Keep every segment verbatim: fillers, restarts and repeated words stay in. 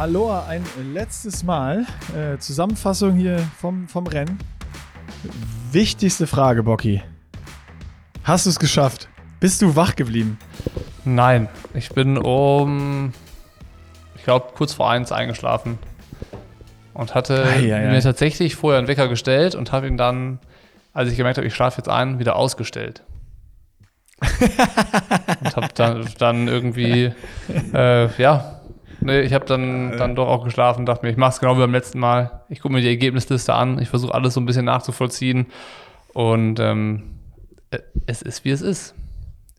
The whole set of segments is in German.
Aloha ein letztes Mal. Äh, Zusammenfassung hier vom, vom Rennen. Wichtigste Frage, Bocky. Hast du es geschafft? Bist du wach geblieben? Nein, ich bin um, ich glaube, kurz vor eins eingeschlafen. Und hatte ah, ja, ja. mir tatsächlich vorher einen Wecker gestellt und habe ihn dann, als ich gemerkt habe, ich schlafe jetzt ein, wieder ausgestellt. Und habe dann, dann irgendwie, äh, ja, nee, ich habe dann, dann doch auch geschlafen und dachte mir, ich mache es genau wie beim letzten Mal. Ich gucke mir die Ergebnisliste an, ich versuche alles so ein bisschen nachzuvollziehen. Und ähm, es ist, wie es ist.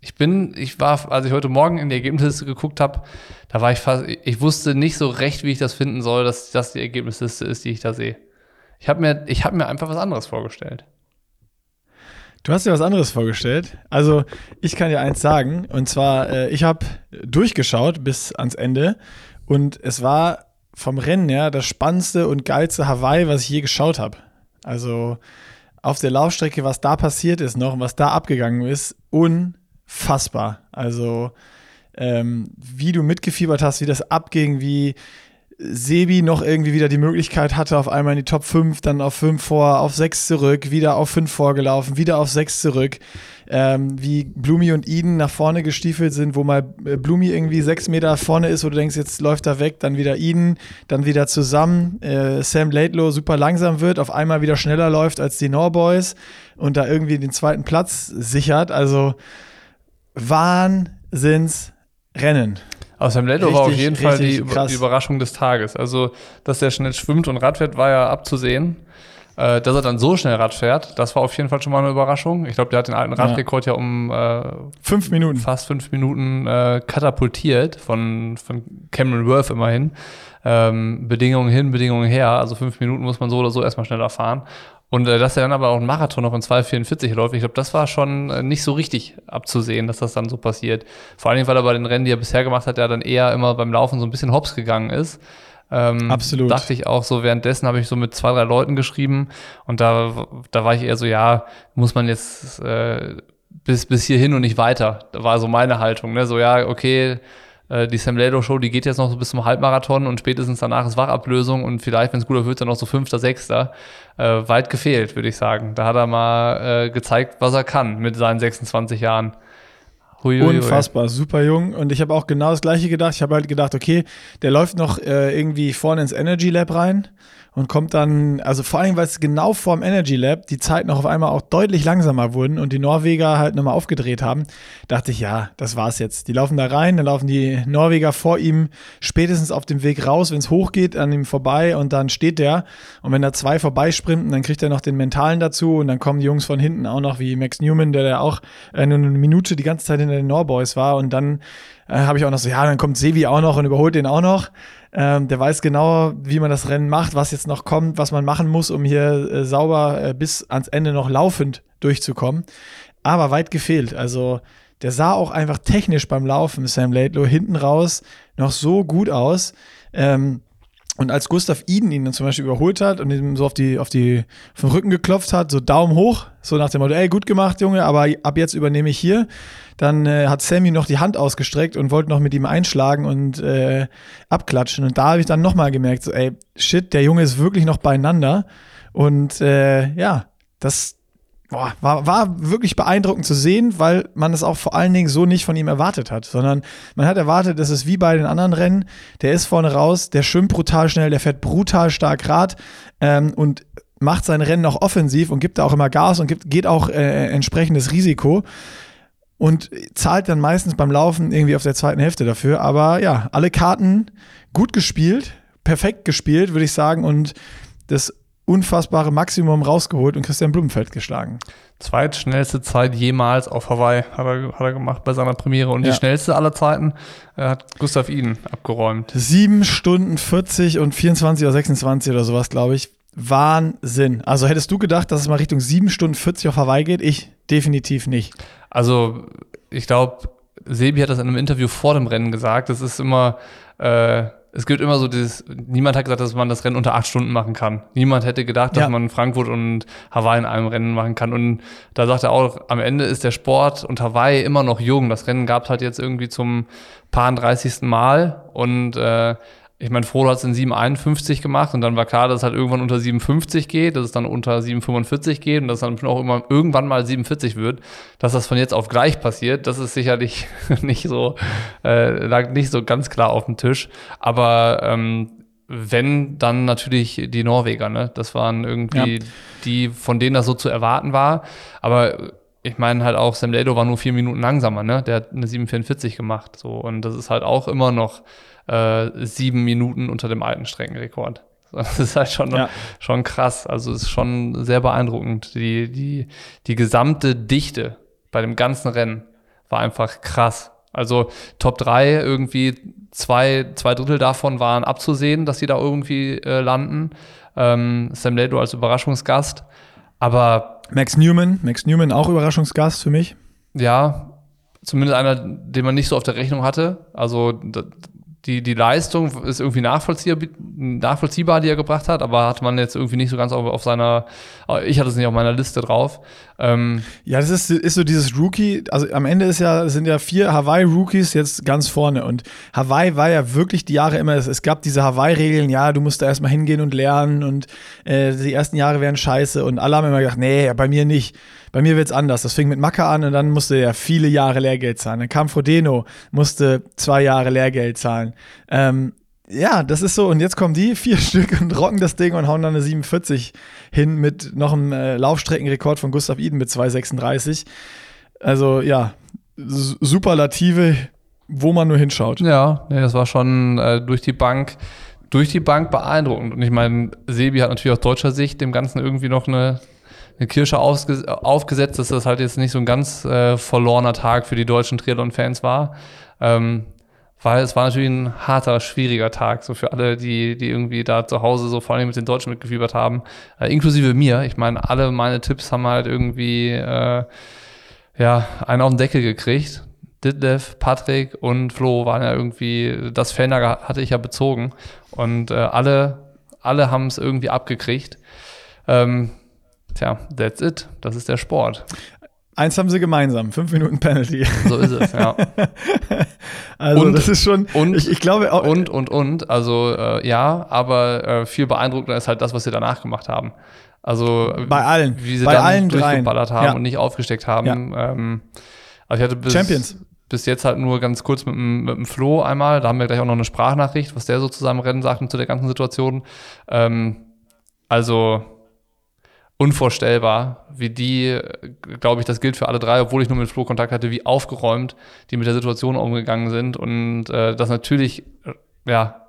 Ich bin, ich war, als ich heute Morgen in die Ergebnisliste geguckt habe, da war ich fast, ich wusste nicht so recht, wie ich das finden soll, dass das die Ergebnisliste ist, die ich da sehe. Ich habe mir, ich habe mir einfach was anderes vorgestellt. Du hast dir was anderes vorgestellt. Also ich kann dir eins sagen, und zwar, äh, ich habe durchgeschaut bis ans Ende und es war vom Rennen her das spannendste und geilste Hawaii, was ich je geschaut habe. Also auf der Laufstrecke, was da passiert ist noch und was da abgegangen ist, unfassbar. Also ähm, wie du mitgefiebert hast, wie das abging, wie Sebi noch irgendwie wieder die Möglichkeit hatte, auf einmal in die Top fünf, dann auf fünf vor, auf sechs zurück, wieder auf fünf vorgelaufen, wieder auf sechs zurück. Ähm, wie Blumi und Iden nach vorne gestiefelt sind, wo mal Blumi irgendwie sechs Meter vorne ist, wo du denkst, jetzt läuft er weg, dann wieder Iden, dann wieder zusammen. Äh, Sam Laidlow super langsam wird, auf einmal wieder schneller läuft als die Norboys und da irgendwie den zweiten Platz sichert. Also Wahnsinnsrennen. Aus dem Lando war auf jeden Fall die, die Überraschung des Tages. Also, dass er schnell schwimmt und Rad fährt, war ja abzusehen. Äh, dass er dann so schnell Rad fährt, das war auf jeden Fall schon mal eine Überraschung. Ich glaube, der hat den alten Radrekord ja, ja um äh, fünf Minuten. fast fünf Minuten äh, katapultiert von, von Cameron Wurf immerhin. Ähm, Bedingungen hin, Bedingungen her. Also fünf Minuten muss man so oder so erstmal schneller fahren. Und äh, dass er dann aber auch einen Marathon noch in zwei vierundvierzig läuft, ich glaube, das war schon äh, nicht so richtig abzusehen, dass das dann so passiert. Vor allen Dingen, weil er bei den Rennen, die er bisher gemacht hat, ja dann eher immer beim Laufen so ein bisschen hops gegangen ist. Ähm, Absolut. Dachte ich auch so, währenddessen habe ich so mit zwei, drei Leuten geschrieben und da, da war ich eher so, ja, muss man jetzt äh, bis, bis hierhin und nicht weiter. Da war so meine Haltung, ne? So, ja, okay, äh, die Sam Laidlow-Show, die geht jetzt noch so bis zum Halbmarathon und spätestens danach ist Wachablösung und vielleicht, wenn es gut wird, dann noch so Fünfter, Sechster. Äh, weit gefehlt, würde ich sagen. Da hat er mal äh, gezeigt, was er kann mit seinen sechsundzwanzig Jahren. Hui, hui, hui. Unfassbar, super jung. Und ich habe auch genau das Gleiche gedacht. Ich habe halt gedacht, okay, der läuft noch äh, irgendwie vorne ins Energy Lab rein und kommt dann, also vor allem, weil es genau vorm Energy Lab die Zeit noch auf einmal auch deutlich langsamer wurden und die Norweger halt nochmal aufgedreht haben, dachte ich, ja, das war's jetzt. Die laufen da rein, dann laufen die Norweger vor ihm spätestens auf dem Weg raus, wenn es hochgeht, an ihm vorbei und dann steht der. Und wenn da zwei vorbeisprinten, dann kriegt er noch den mentalen dazu und dann kommen die Jungs von hinten auch noch, wie Max Neumann, der da auch eine Minute die ganze Zeit in den Norboys war und dann äh, habe ich auch noch so, ja, dann kommt Sebi auch noch und überholt den auch noch. Ähm, der weiß genau, wie man das Rennen macht, was jetzt noch kommt, was man machen muss, um hier äh, sauber äh, bis ans Ende noch laufend durchzukommen. Aber weit gefehlt. Also der sah auch einfach technisch beim Laufen, Sam Laidlow, hinten raus noch so gut aus. Ähm, und als Gustav Iden ihn dann zum Beispiel überholt hat und ihm so auf die, auf die, auf den Rücken geklopft hat, so Daumen hoch, so nach dem Motto, ey, gut gemacht, Junge, aber ab jetzt übernehme ich hier. Dann äh, hat Sammy noch die Hand ausgestreckt und wollte noch mit ihm einschlagen und äh, abklatschen. Und da habe ich dann nochmal gemerkt, so, ey, shit, der Junge ist wirklich noch beieinander. Und äh, ja, das boah, war, war wirklich beeindruckend zu sehen, weil man es auch vor allen Dingen so nicht von ihm erwartet hat. Sondern man hat erwartet, dass es wie bei den anderen Rennen, der ist vorne raus, der schwimmt brutal schnell, der fährt brutal stark Rad ähm, und macht sein Rennen noch offensiv und gibt da auch immer Gas und gibt, geht auch äh, entsprechendes Risiko. Und zahlt dann meistens beim Laufen irgendwie auf der zweiten Hälfte dafür. Aber ja, alle Karten gut gespielt, perfekt gespielt, würde ich sagen. Und das unfassbare Maximum rausgeholt und Kristian Blummenfelt geschlagen. Zweitschnellste Zeit jemals auf Hawaii hat er, hat er gemacht bei seiner Premiere. Und ja, die schnellste aller Zeiten äh, hat Gustav Iden abgeräumt. sieben Stunden vierzig und vierundzwanzig oder sechsundzwanzig oder sowas, glaube ich. Wahnsinn. Also hättest du gedacht, dass es mal Richtung sieben Stunden vierzig auf Hawaii geht? Ich definitiv nicht. Also, ich glaube, Sebi hat das in einem Interview vor dem Rennen gesagt. Das ist immer, äh, es gibt immer so dieses, niemand hat gesagt, dass man das Rennen unter acht Stunden machen kann. Niemand hätte gedacht, dass ja. man Frankfurt und Hawaii in einem Rennen machen kann. Und da sagt er auch, am Ende ist der Sport und Hawaii immer noch jung. Das Rennen gab es halt jetzt irgendwie zum paarunddreißigsten Mal. Und äh, Ich meine, Frodo hat es in sieben einundfünfzig gemacht und dann war klar, dass es halt irgendwann unter sieben fünfzig geht, dass es dann unter sieben fünfundvierzig geht und dass es dann auch immer, irgendwann mal siebenundvierzig wird. Dass das von jetzt auf gleich passiert, das ist sicherlich nicht so, äh, lag nicht so ganz klar auf dem Tisch. Aber ähm, wenn, dann natürlich die Norweger, ne? Das waren irgendwie ja. die, von denen das so zu erwarten war. Aber ich meine halt auch, Sam Laidlow war nur vier Minuten langsamer, ne? Der hat eine sieben vierundvierzig gemacht. So. Und das ist halt auch immer noch Äh, sieben Minuten unter dem alten Streckenrekord. Das ist halt schon, ja. schon krass. Also es ist schon sehr beeindruckend. Die, die, die gesamte Dichte bei dem ganzen Rennen war einfach krass. Also Top drei, irgendwie zwei, zwei Drittel davon waren abzusehen, dass die da irgendwie äh, landen. Ähm, Sam Laidlow als Überraschungsgast. Aber Max Neumann, Max Neumann auch Überraschungsgast für mich. Ja, zumindest einer, den man nicht so auf der Rechnung hatte. Also d- Die, die Leistung ist irgendwie nachvollziehbar, nachvollziehbar, die er gebracht hat, aber hat man jetzt irgendwie nicht so ganz auf, auf seiner, ich hatte es nicht auf meiner Liste drauf. Ähm ja, das ist, ist so dieses Rookie, also am Ende ist ja, sind ja vier Hawaii-Rookies jetzt ganz vorne und Hawaii war ja wirklich die Jahre immer, es gab diese Hawaii-Regeln, ja, du musst da erstmal hingehen und lernen und äh, die ersten Jahre wären scheiße und alle haben immer gedacht, nee, bei mir nicht. Bei mir wird's anders. Das fing mit Macke an und dann musste er viele Jahre Lehrgeld zahlen. Dann kam Frodeno, musste zwei Jahre Lehrgeld zahlen. Ähm, ja, das ist so. Und jetzt kommen die vier Stück und rocken das Ding und hauen dann eine siebenundvierzig hin mit noch einem äh, Laufstreckenrekord von Gustav Iden mit zwei sechsunddreißig. Also ja, S- Superlative, wo man nur hinschaut. Ja, nee, das war schon äh, durch die Bank. Durch die Bank beeindruckend. Und ich meine, Sebi hat natürlich aus deutscher Sicht dem Ganzen irgendwie noch eine eine Kirsche aufges- aufgesetzt, dass das halt jetzt nicht so ein ganz äh, verlorener Tag für die deutschen Triathlon-Fans war. Ähm, weil es war natürlich ein harter, schwieriger Tag, so für alle, die, die irgendwie da zu Hause so vor allem mit den Deutschen mitgefiebert haben. Äh, inklusive mir. Ich meine, alle meine Tipps haben halt irgendwie äh, ja, einen auf den Deckel gekriegt. Ditlev, Patrick und Flo waren ja irgendwie, das Fanlager hatte ich ja bezogen. Und äh, alle, alle haben es irgendwie abgekriegt. Ähm, Tja, that's it. Das ist der Sport. Eins haben sie gemeinsam, fünf Minuten Penalty. So ist es, ja. Also und, das ist schon, und, ich, ich glaube auch. Und, und, und, also äh, ja, aber äh, viel beeindruckender ist halt das, was sie danach gemacht haben. Also bei allen, wie sie bei dann allen durchgeballert dreien. haben ja. und nicht aufgesteckt haben. Ja. Ähm, also ich hatte bis, Champions. bis jetzt halt nur ganz kurz mit dem, mit dem Flo einmal, da haben wir gleich auch noch eine Sprachnachricht, was der so zu seinem Rennen sagt und zu der ganzen Situation. Ähm, also unvorstellbar, wie die, glaube ich, das gilt für alle drei, obwohl ich nur mit Flo Kontakt hatte, wie aufgeräumt die mit der Situation umgegangen sind und äh, das natürlich ja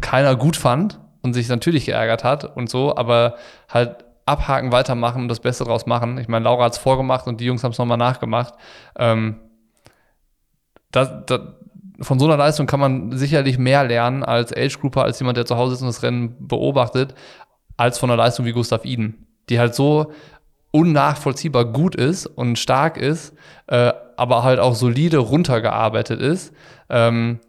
keiner gut fand und sich natürlich geärgert hat und so, aber halt abhaken, weitermachen und das Beste draus machen. Ich meine, Laura hat es vorgemacht und die Jungs haben es nochmal nachgemacht. Ähm, das, das, von so einer Leistung kann man sicherlich mehr lernen als Age-Grouper, als jemand, der zu Hause ist und das Rennen beobachtet, als von einer Leistung wie Gustav Iden, die halt so unnachvollziehbar gut ist und stark ist, äh, aber halt auch solide runtergearbeitet ist, ähm,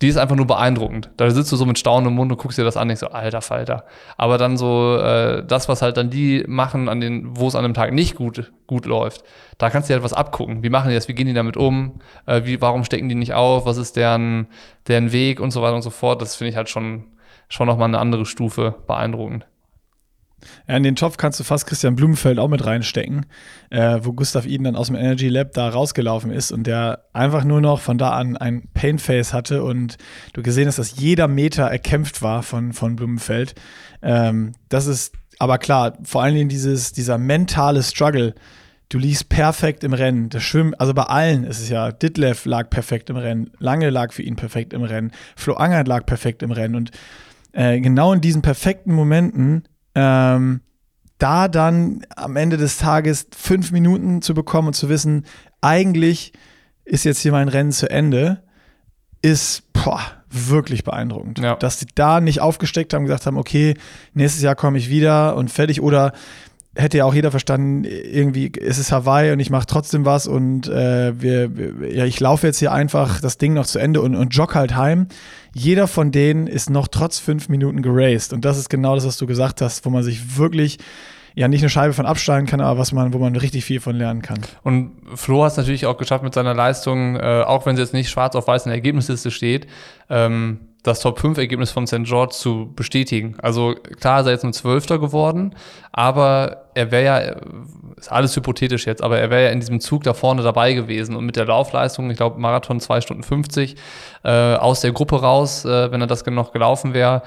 die ist einfach nur beeindruckend. Da sitzt du so mit staunendem Mund und guckst dir das an und denkst so, alter Falter. Aber dann so äh, das, was halt dann die machen, an den, wo es an einem Tag nicht gut, gut läuft, da kannst du dir halt was abgucken. Wie machen die das? Wie gehen die damit um? Äh, wie, warum stecken die nicht auf? Was ist deren, deren Weg? Und so weiter und so fort. Das finde ich halt schon, schon nochmal eine andere Stufe beeindruckend. Ja, in den Topf kannst du fast Kristian Blummenfelt auch mit reinstecken, äh, wo Gustav Iden dann aus dem Energy Lab da rausgelaufen ist und der einfach nur noch von da an ein Painface hatte und du gesehen hast, dass jeder Meter erkämpft war von, von Blummenfelt. Ähm, das ist aber klar, vor allen Dingen dieses, dieser mentale Struggle. Du liegst perfekt im Rennen. Das Schwimmen, also bei allen ist es ja, Ditlev lag perfekt im Rennen, Lange lag für ihn perfekt im Rennen, Flo Angert lag perfekt im Rennen und äh, genau in diesen perfekten Momenten Ähm, da dann am Ende des Tages fünf Minuten zu bekommen und zu wissen, eigentlich ist jetzt hier mein Rennen zu Ende, ist boah, wirklich beeindruckend. Ja. Dass die da nicht aufgesteckt haben, gesagt haben, okay, nächstes Jahr komme ich wieder und fertig. Oder hätte ja auch jeder verstanden, irgendwie ist es Hawaii und ich mache trotzdem was und äh, wir, wir, ja, ich laufe jetzt hier einfach das Ding noch zu Ende und, und jogge halt heim. Jeder von denen ist noch trotz fünf Minuten geraced. Und das ist genau das, was du gesagt hast, wo man sich wirklich ja nicht eine Scheibe von abschneiden kann, aber was man, wo man richtig viel von lernen kann. Und Flo hat es natürlich auch geschafft mit seiner Leistung, äh, auch wenn sie jetzt nicht schwarz auf weiß in der Ergebnisliste steht, ähm, das Top fünf Ergebnis von Sankt George zu bestätigen. Also klar ist er jetzt ein Zwölfter geworden, aber er wäre ja, ist alles hypothetisch jetzt, aber er wäre ja in diesem Zug da vorne dabei gewesen. Und mit der Laufleistung, ich glaube Marathon zwei Stunden fünfzig, äh, aus der Gruppe raus, äh, wenn er das noch gelaufen wäre,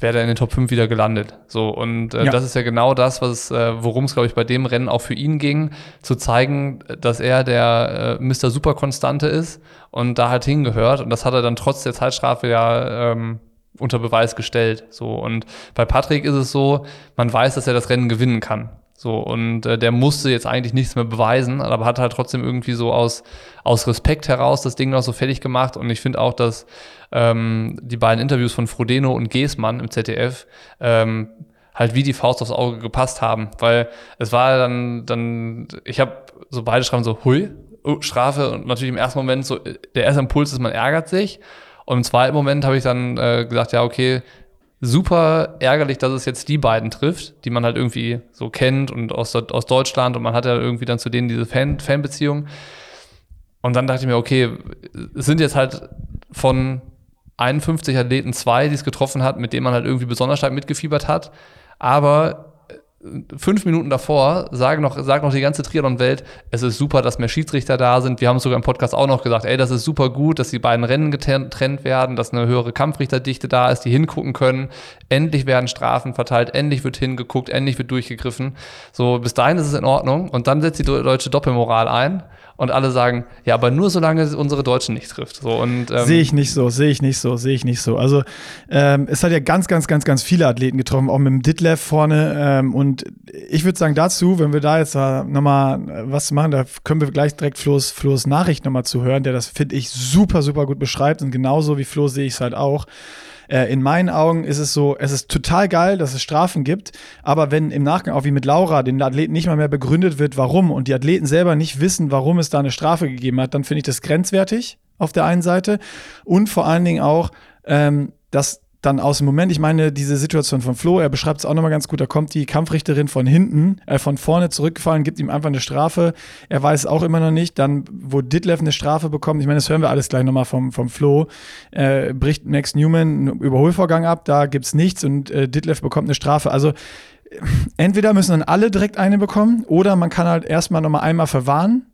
wäre er in den Top fünf wieder gelandet. So, und äh, ja. das ist ja genau das, was äh, worum es, glaube ich, bei dem Rennen auch für ihn ging, zu zeigen, dass er der äh, Mister Superkonstante ist und da halt hingehört. Und das hat er dann trotz der Zeitstrafe ja ähm, unter Beweis gestellt. So, und bei Patrick ist es so, man weiß, dass er das Rennen gewinnen kann. So, und äh, der musste jetzt eigentlich nichts mehr beweisen, aber hat halt trotzdem irgendwie so aus, aus Respekt heraus das Ding noch so fertig gemacht. Und ich finde auch, dass ähm, die beiden Interviews von Frodeno und Geesmann im Z D F ähm, halt wie die Faust aufs Auge gepasst haben. Weil es war dann, dann ich habe so beide schreiben so, hui, oh, Strafe. Und natürlich im ersten Moment so, der erste Impuls ist, man ärgert sich. Und im zweiten Moment habe ich dann äh, gesagt, ja, okay, super ärgerlich, dass es jetzt die beiden trifft, die man halt irgendwie so kennt und aus, aus Deutschland, und man hat ja irgendwie dann zu denen diese Fan, Fanbeziehung. Und dann dachte ich mir, okay, es sind jetzt halt von einundfünfzig Athleten zwei, die es getroffen hat, mit denen man halt irgendwie besonders stark mitgefiebert hat, aber fünf Minuten davor sagt noch, sag noch die ganze Triathlon-Welt, es ist super, dass mehr Schiedsrichter da sind. Wir haben es sogar im Podcast auch noch gesagt, ey, das ist super gut, dass die beiden Rennen getrennt werden, dass eine höhere Kampfrichterdichte da ist, die hingucken können. Endlich werden Strafen verteilt, endlich wird hingeguckt, endlich wird durchgegriffen. So, bis dahin ist es in Ordnung. Und dann setzt die deutsche Doppelmoral ein und alle sagen, ja, aber nur solange es unsere Deutschen nicht trifft. So, und ähm, sehe ich nicht so, sehe ich nicht so, sehe ich nicht so. Also ähm, es hat ja ganz, ganz, ganz, ganz viele Athleten getroffen, auch mit dem Ditlev vorne. Ähm, und ich würde sagen dazu, wenn wir da jetzt nochmal was machen, da können wir gleich direkt Flo's, Flo's Nachricht nochmal zuhören, der das, finde ich, super, super gut beschreibt. Und genauso wie Flo sehe ich es halt auch. In meinen Augen ist es so, es ist total geil, dass es Strafen gibt, aber wenn im Nachgang, auch wie mit Laura, den Athleten nicht mal mehr begründet wird, warum, und die Athleten selber nicht wissen, warum es da eine Strafe gegeben hat, dann finde ich das grenzwertig auf der einen Seite, und vor allen Dingen auch, ähm, dass dann aus dem Moment, ich meine, diese Situation von Flo, er beschreibt es auch nochmal ganz gut, da kommt die Kampfrichterin von hinten, äh, von vorne zurückgefallen, gibt ihm einfach eine Strafe, er weiß es auch immer noch nicht, dann, wo Ditlev eine Strafe bekommt, ich meine, das hören wir alles gleich nochmal vom, vom Flo, äh, bricht Max Neumann einen Überholvorgang ab, da gibt's nichts, und äh, Ditlev bekommt eine Strafe, also entweder müssen dann alle direkt eine bekommen, oder man kann halt erstmal nochmal einmal verwarnen,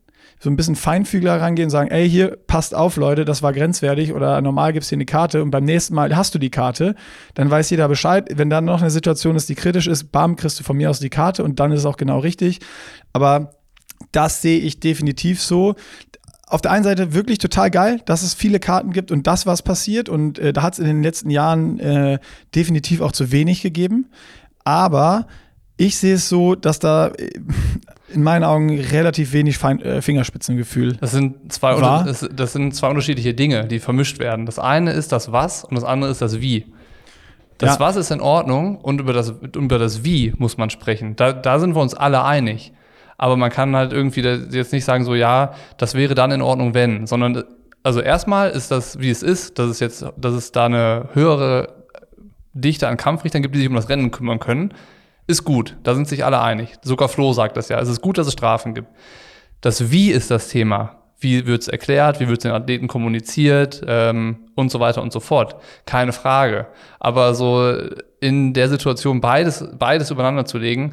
so ein bisschen feinfühliger rangehen und sagen, ey, hier, passt auf, Leute, das war grenzwertig, oder normal gibt's hier eine Karte und beim nächsten Mal hast du die Karte, dann weiß jeder Bescheid. Wenn dann noch eine Situation ist, die kritisch ist, bam, kriegst du von mir aus die Karte und dann ist es auch genau richtig. Aber das sehe ich definitiv so. Auf der einen Seite wirklich total geil, dass es viele Karten gibt und das, was passiert, und äh, da hat es in den letzten Jahren äh, definitiv auch zu wenig gegeben. Aber ich sehe es so, dass da in meinen Augen relativ wenig Fein- äh, Fingerspitzengefühl. Das sind zwei unter- das, das sind zwei unterschiedliche Dinge, die vermischt werden. Das eine ist das Was und das andere ist das Wie. Das ja. Was ist in Ordnung, und über das, über das Wie muss man sprechen. Da, da sind wir uns alle einig. Aber man kann halt irgendwie jetzt nicht sagen so, ja, das wäre dann in Ordnung, wenn. Sondern, also erstmal ist das, wie es ist, dass es jetzt, dass es da eine höhere Dichte an Kampfrichtern gibt, die sich um das Rennen kümmern können. Ist gut, da sind sich alle einig. Sogar Flo sagt das ja. Es ist gut, dass es Strafen gibt. Das Wie ist das Thema. Wie wird's erklärt, wie wird's den Athleten kommuniziert, ähm, und so weiter und so fort. Keine Frage. Aber so in der Situation beides, beides übereinander zu legen,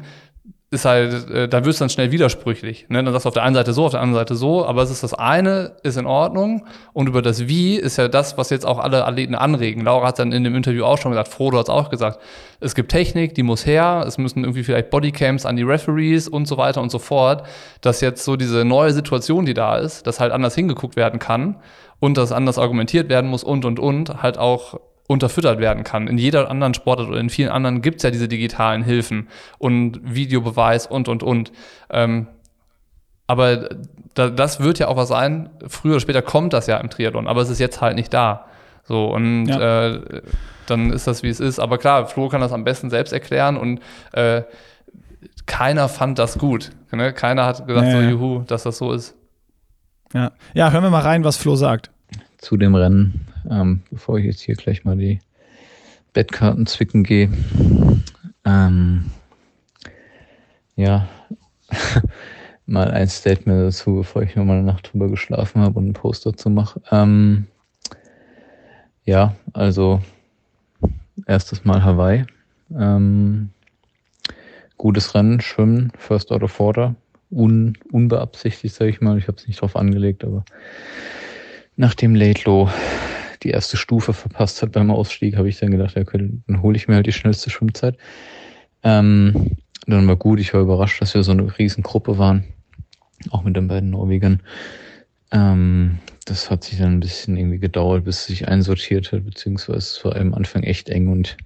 ist halt, äh, da wird's dann schnell widersprüchlich. Ne? Dann sagst du auf der einen Seite so, auf der anderen Seite so, aber es ist das eine, ist in Ordnung, und über das Wie ist ja das, was jetzt auch alle Athleten anregen. Laura hat dann in dem Interview auch schon gesagt, Frodo hat's auch gesagt, es gibt Technik, die muss her, es müssen irgendwie vielleicht Bodycams an die Referees und so weiter und so fort, dass jetzt so diese neue Situation, die da ist, dass halt anders hingeguckt werden kann und dass anders argumentiert werden muss und, und, und, halt auch unterfüttert werden kann. In jeder anderen Sportart oder in vielen anderen gibt es ja diese digitalen Hilfen und Videobeweis und, und, und. Ähm, aber da, das wird ja auch was sein, früher oder später kommt das ja im Triathlon, aber es ist jetzt halt nicht da. So, und ja. äh, dann ist das, wie es ist. Aber klar, Flo kann das am besten selbst erklären, und äh, keiner fand das gut. Ne? Keiner hat gesagt, naja, so juhu, dass das so ist. Ja. ja, hören wir mal rein, was Flo sagt. Zu dem Rennen. Ähm, bevor ich jetzt hier gleich mal die Bettkarten zwicken gehe. Ähm, ja, mal ein Statement dazu, bevor ich nochmal eine Nacht drüber geschlafen habe und einen Post dazu mache. Ähm, Ja, also erstes Mal Hawaii. Ähm, gutes Rennen, Schwimmen, First Out of Water. Un, unbeabsichtigt, sage ich mal. Ich habe es nicht drauf angelegt, aber nachdem Laidlow die erste Stufe verpasst hat beim Ausstieg, habe ich dann gedacht, ja, okay, dann hole ich mir halt die schnellste Schwimmzeit. Ähm, dann war gut, ich war überrascht, dass wir so eine riesen Gruppe waren, auch mit den beiden Norwegern. Ähm, das hat sich dann ein bisschen irgendwie gedauert, bis es sich einsortiert hat, beziehungsweise es war am Anfang echt eng und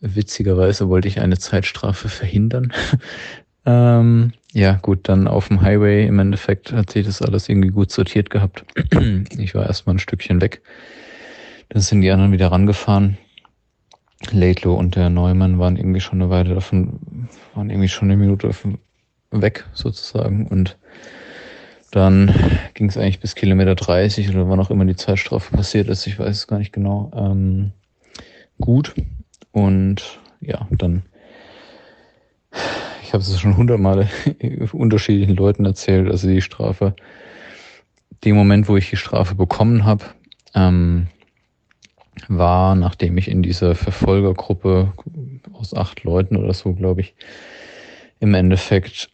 witzigerweise wollte ich eine Zeitstrafe verhindern. ähm, ja gut, dann auf dem Highway im Endeffekt hat sich das alles irgendwie gut sortiert gehabt. Ich war erstmal ein Stückchen weg. Dann sind die anderen wieder rangefahren. Laidlow und der Neumann waren irgendwie schon eine Weile davon, waren irgendwie schon eine Minute davon weg sozusagen, und dann ging es eigentlich bis Kilometer dreißig oder wann auch immer die Zeitstrafe passiert ist, ich weiß es gar nicht genau, ähm, gut. Und ja, dann, ich habe es schon hundertmal unterschiedlichen Leuten erzählt, also die Strafe, den Moment, wo ich die Strafe bekommen habe, ähm, war, nachdem ich in dieser Verfolgergruppe aus acht Leuten oder so, glaube ich, im Endeffekt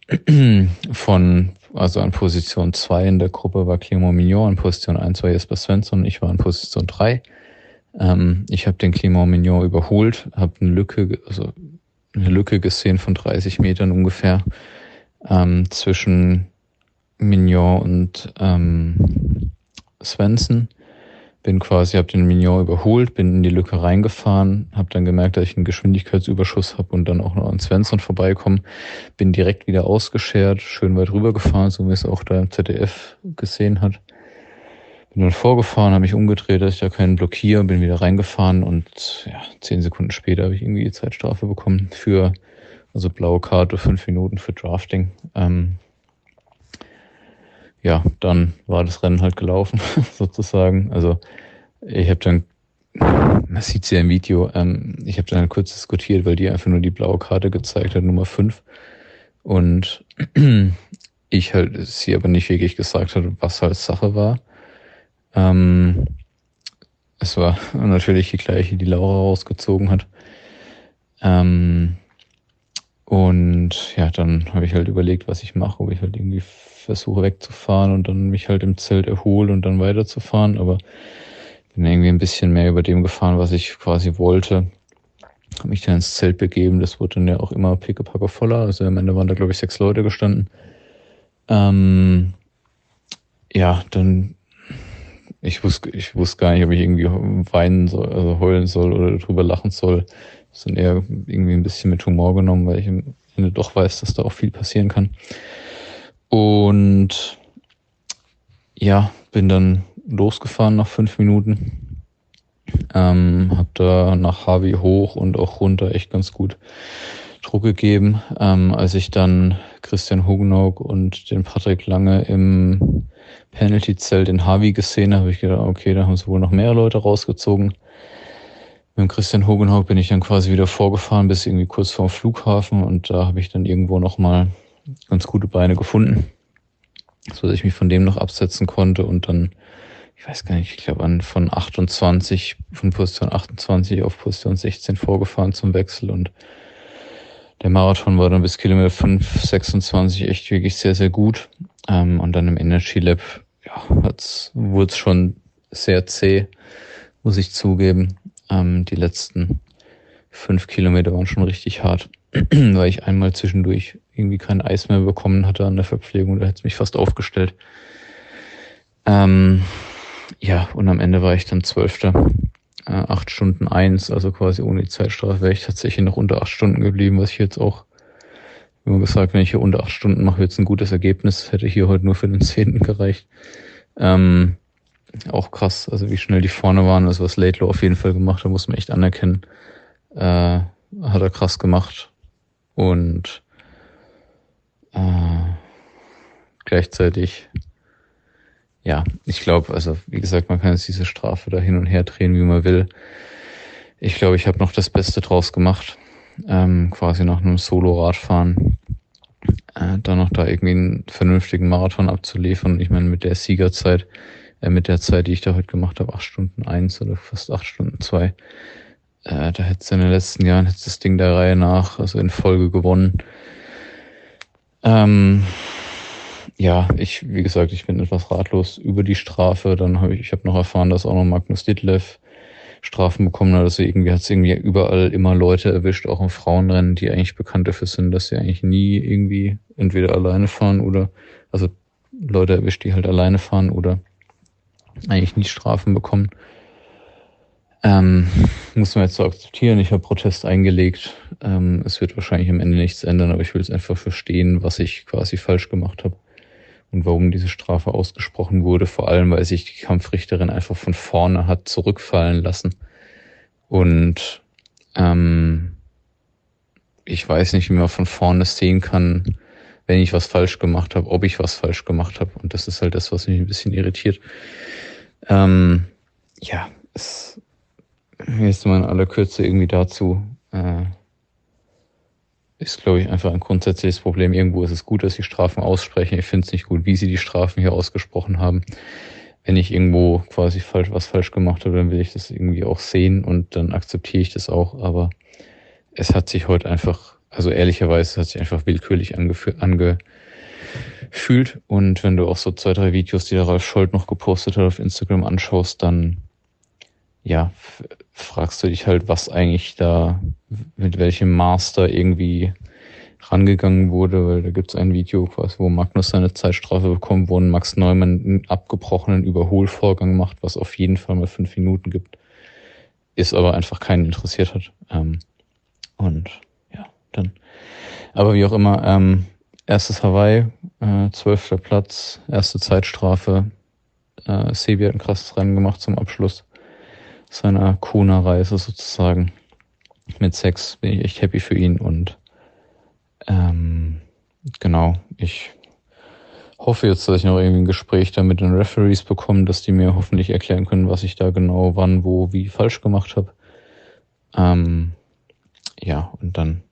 von, also an Position zwei in der Gruppe war Clément Mignon, an Position eins war Jesper Svensson, ich war an Position drei. Ähm, ich habe den Clément Mignon überholt, habe eine Lücke, also eine Lücke gesehen von dreißig Metern ungefähr, ähm, zwischen Mignon und ähm, Svensson. Bin quasi, habe den Mignon überholt, bin in die Lücke reingefahren, habe dann gemerkt, dass ich einen Geschwindigkeitsüberschuss habe und dann auch noch an Svensson vorbeikommen. Bin direkt wieder ausgeschert, schön weit rübergefahren, so wie es auch da im Z D F gesehen hat. Bin dann vorgefahren, habe mich umgedreht, dass ich da keinen blockiere, bin wieder reingefahren und ja, zehn Sekunden später habe ich irgendwie die Zeitstrafe bekommen für, also blaue Karte, fünf Minuten für Drafting. Ähm, Ja, dann war das Rennen halt gelaufen, sozusagen. Also ich habe dann, man sieht es ja im Video, ähm, ich habe dann halt kurz diskutiert, weil die einfach nur die blaue Karte gezeigt hat, Nummer fünf. Und ich halt sie aber nicht wirklich gesagt hatte, was halt Sache war. Ähm, es war natürlich die gleiche, die Laura rausgezogen hat. Ähm, und ja, dann habe ich halt überlegt, was ich mache, ob ich halt irgendwie versuche wegzufahren und dann mich halt im Zelt erhole und dann weiterzufahren, aber bin irgendwie ein bisschen mehr über dem gefahren, was ich quasi wollte. Habe mich dann ins Zelt begeben, das wurde dann ja auch immer pickepacke voller, also am Ende waren da glaube ich sechs Leute gestanden. Ähm, ja, dann, ich wusste ich wusste gar nicht, ob ich irgendwie weinen soll, also heulen soll oder drüber lachen soll. Das sind eher irgendwie ein bisschen mit Humor genommen, weil ich am Ende doch weiß, dass da auch viel passieren kann. Und ja, bin dann losgefahren nach fünf Minuten. Ähm, hab da nach Harvey hoch und auch runter echt ganz gut Druck gegeben. Ähm, als ich dann Christian Hogenhaug und den Patrick Lange im Penalty-Zelt in Harvey gesehen habe, habe ich gedacht, okay, da haben sie wohl noch mehr Leute rausgezogen. Mit dem Christian Hogenhaug bin ich dann quasi wieder vorgefahren bis irgendwie kurz vorm Flughafen und da habe ich dann irgendwo nochmal ganz gute Beine gefunden, so dass ich mich von dem noch absetzen konnte und dann, ich weiß gar nicht, ich glaube an von achtundzwanzig, von Position achtundzwanzig auf Position sechzehn vorgefahren zum Wechsel und der Marathon war dann bis Kilometer fünf sechsundzwanzig echt wirklich sehr, sehr gut. Ähm, und dann im Energy Lab, ja, wurde es schon sehr zäh, muss ich zugeben. Ähm, die letzten fünf Kilometer waren schon richtig hart, weil ich einmal zwischendurch irgendwie kein Eis mehr bekommen hatte an der Verpflegung, da hätte es mich fast aufgestellt. Ähm, ja, und am Ende war ich dann Zwölfter, äh, acht Stunden eins, also quasi ohne die Zeitstrafe wäre ich tatsächlich noch unter acht Stunden geblieben, was ich jetzt auch immer gesagt, wenn ich hier unter acht Stunden mache, wird es ein gutes Ergebnis, hätte hier heute nur für den Zehnten gereicht. Ähm, auch krass, also wie schnell die vorne waren, also was Laidlow auf jeden Fall gemacht hat, muss man echt anerkennen, äh, hat er krass gemacht. Und Äh, gleichzeitig, ja, ich glaube, also wie gesagt, man kann jetzt diese Strafe da hin und her drehen, wie man will. Ich glaube, ich habe noch das Beste draus gemacht, ähm, quasi nach einem Solo-Radfahren, äh, dann noch da irgendwie einen vernünftigen Marathon abzuliefern. Ich meine, mit der Siegerzeit äh, mit der Zeit, die ich da heute gemacht habe, acht Stunden eins oder fast acht Stunden zwei. Äh, da hättest du in den letzten Jahren hättest das Ding der Reihe nach, also in Folge gewonnen. Ähm, ja, ich, wie gesagt, ich bin etwas ratlos über die Strafe. Dann habe ich, ich habe noch erfahren, dass auch noch Magnus Ditlev Strafen bekommen hat. Also irgendwie hat es irgendwie überall immer Leute erwischt, auch im Frauenrennen, die eigentlich bekannt dafür sind, dass sie eigentlich nie irgendwie entweder alleine fahren oder, also Leute erwischt, die halt alleine fahren oder eigentlich nie Strafen bekommen. Ähm, muss man jetzt so akzeptieren. Ich habe Protest eingelegt. Ähm, es wird wahrscheinlich am Ende nichts ändern, aber ich will es einfach verstehen, was ich quasi falsch gemacht habe und warum diese Strafe ausgesprochen wurde. Vor allem, weil sich die Kampfrichterin einfach von vorne hat zurückfallen lassen. Und ähm, ich weiß nicht, wie man von vorne sehen kann, wenn ich was falsch gemacht habe, ob ich was falsch gemacht habe. Und das ist halt das, was mich ein bisschen irritiert. Ähm, ja, es... Jetzt mal in aller Kürze irgendwie dazu, äh, ist, glaube ich, einfach ein grundsätzliches Problem. Irgendwo ist es gut, dass sie Strafen aussprechen. Ich finde es nicht gut, wie sie die Strafen hier ausgesprochen haben. Wenn ich irgendwo quasi falsch, was falsch gemacht habe, dann will ich das irgendwie auch sehen und dann akzeptiere ich das auch. Aber es hat sich heute einfach, also ehrlicherweise, hat sich einfach willkürlich angefühlt. Ange- fühlt. Und wenn du auch so zwei, drei Videos, die der Ralf Scholt noch gepostet hat, auf Instagram anschaust, dann ja, f- fragst du dich halt, was eigentlich da, mit welchem Maß da irgendwie rangegangen wurde, weil da gibt's ein Video quasi, wo Magnus seine Zeitstrafe bekommt, wo ein Max Neumann einen abgebrochenen Überholvorgang macht, was auf jeden Fall mal fünf Minuten gibt, ist aber einfach keinen interessiert hat. Ähm, und ja, dann. Aber wie auch immer, ähm, erstes Hawaii, äh, zwölfter Platz, erste Zeitstrafe. Äh, Sebi hat ein krasses Rennen gemacht zum Abschluss seiner Kona-Reise sozusagen. Mit sechs bin ich echt happy für ihn und ähm, genau, ich hoffe jetzt, dass ich noch irgendwie ein Gespräch da mit den Referees bekomme, dass die mir hoffentlich erklären können, was ich da genau wann, wo, wie falsch gemacht habe. Ähm, ja, und dann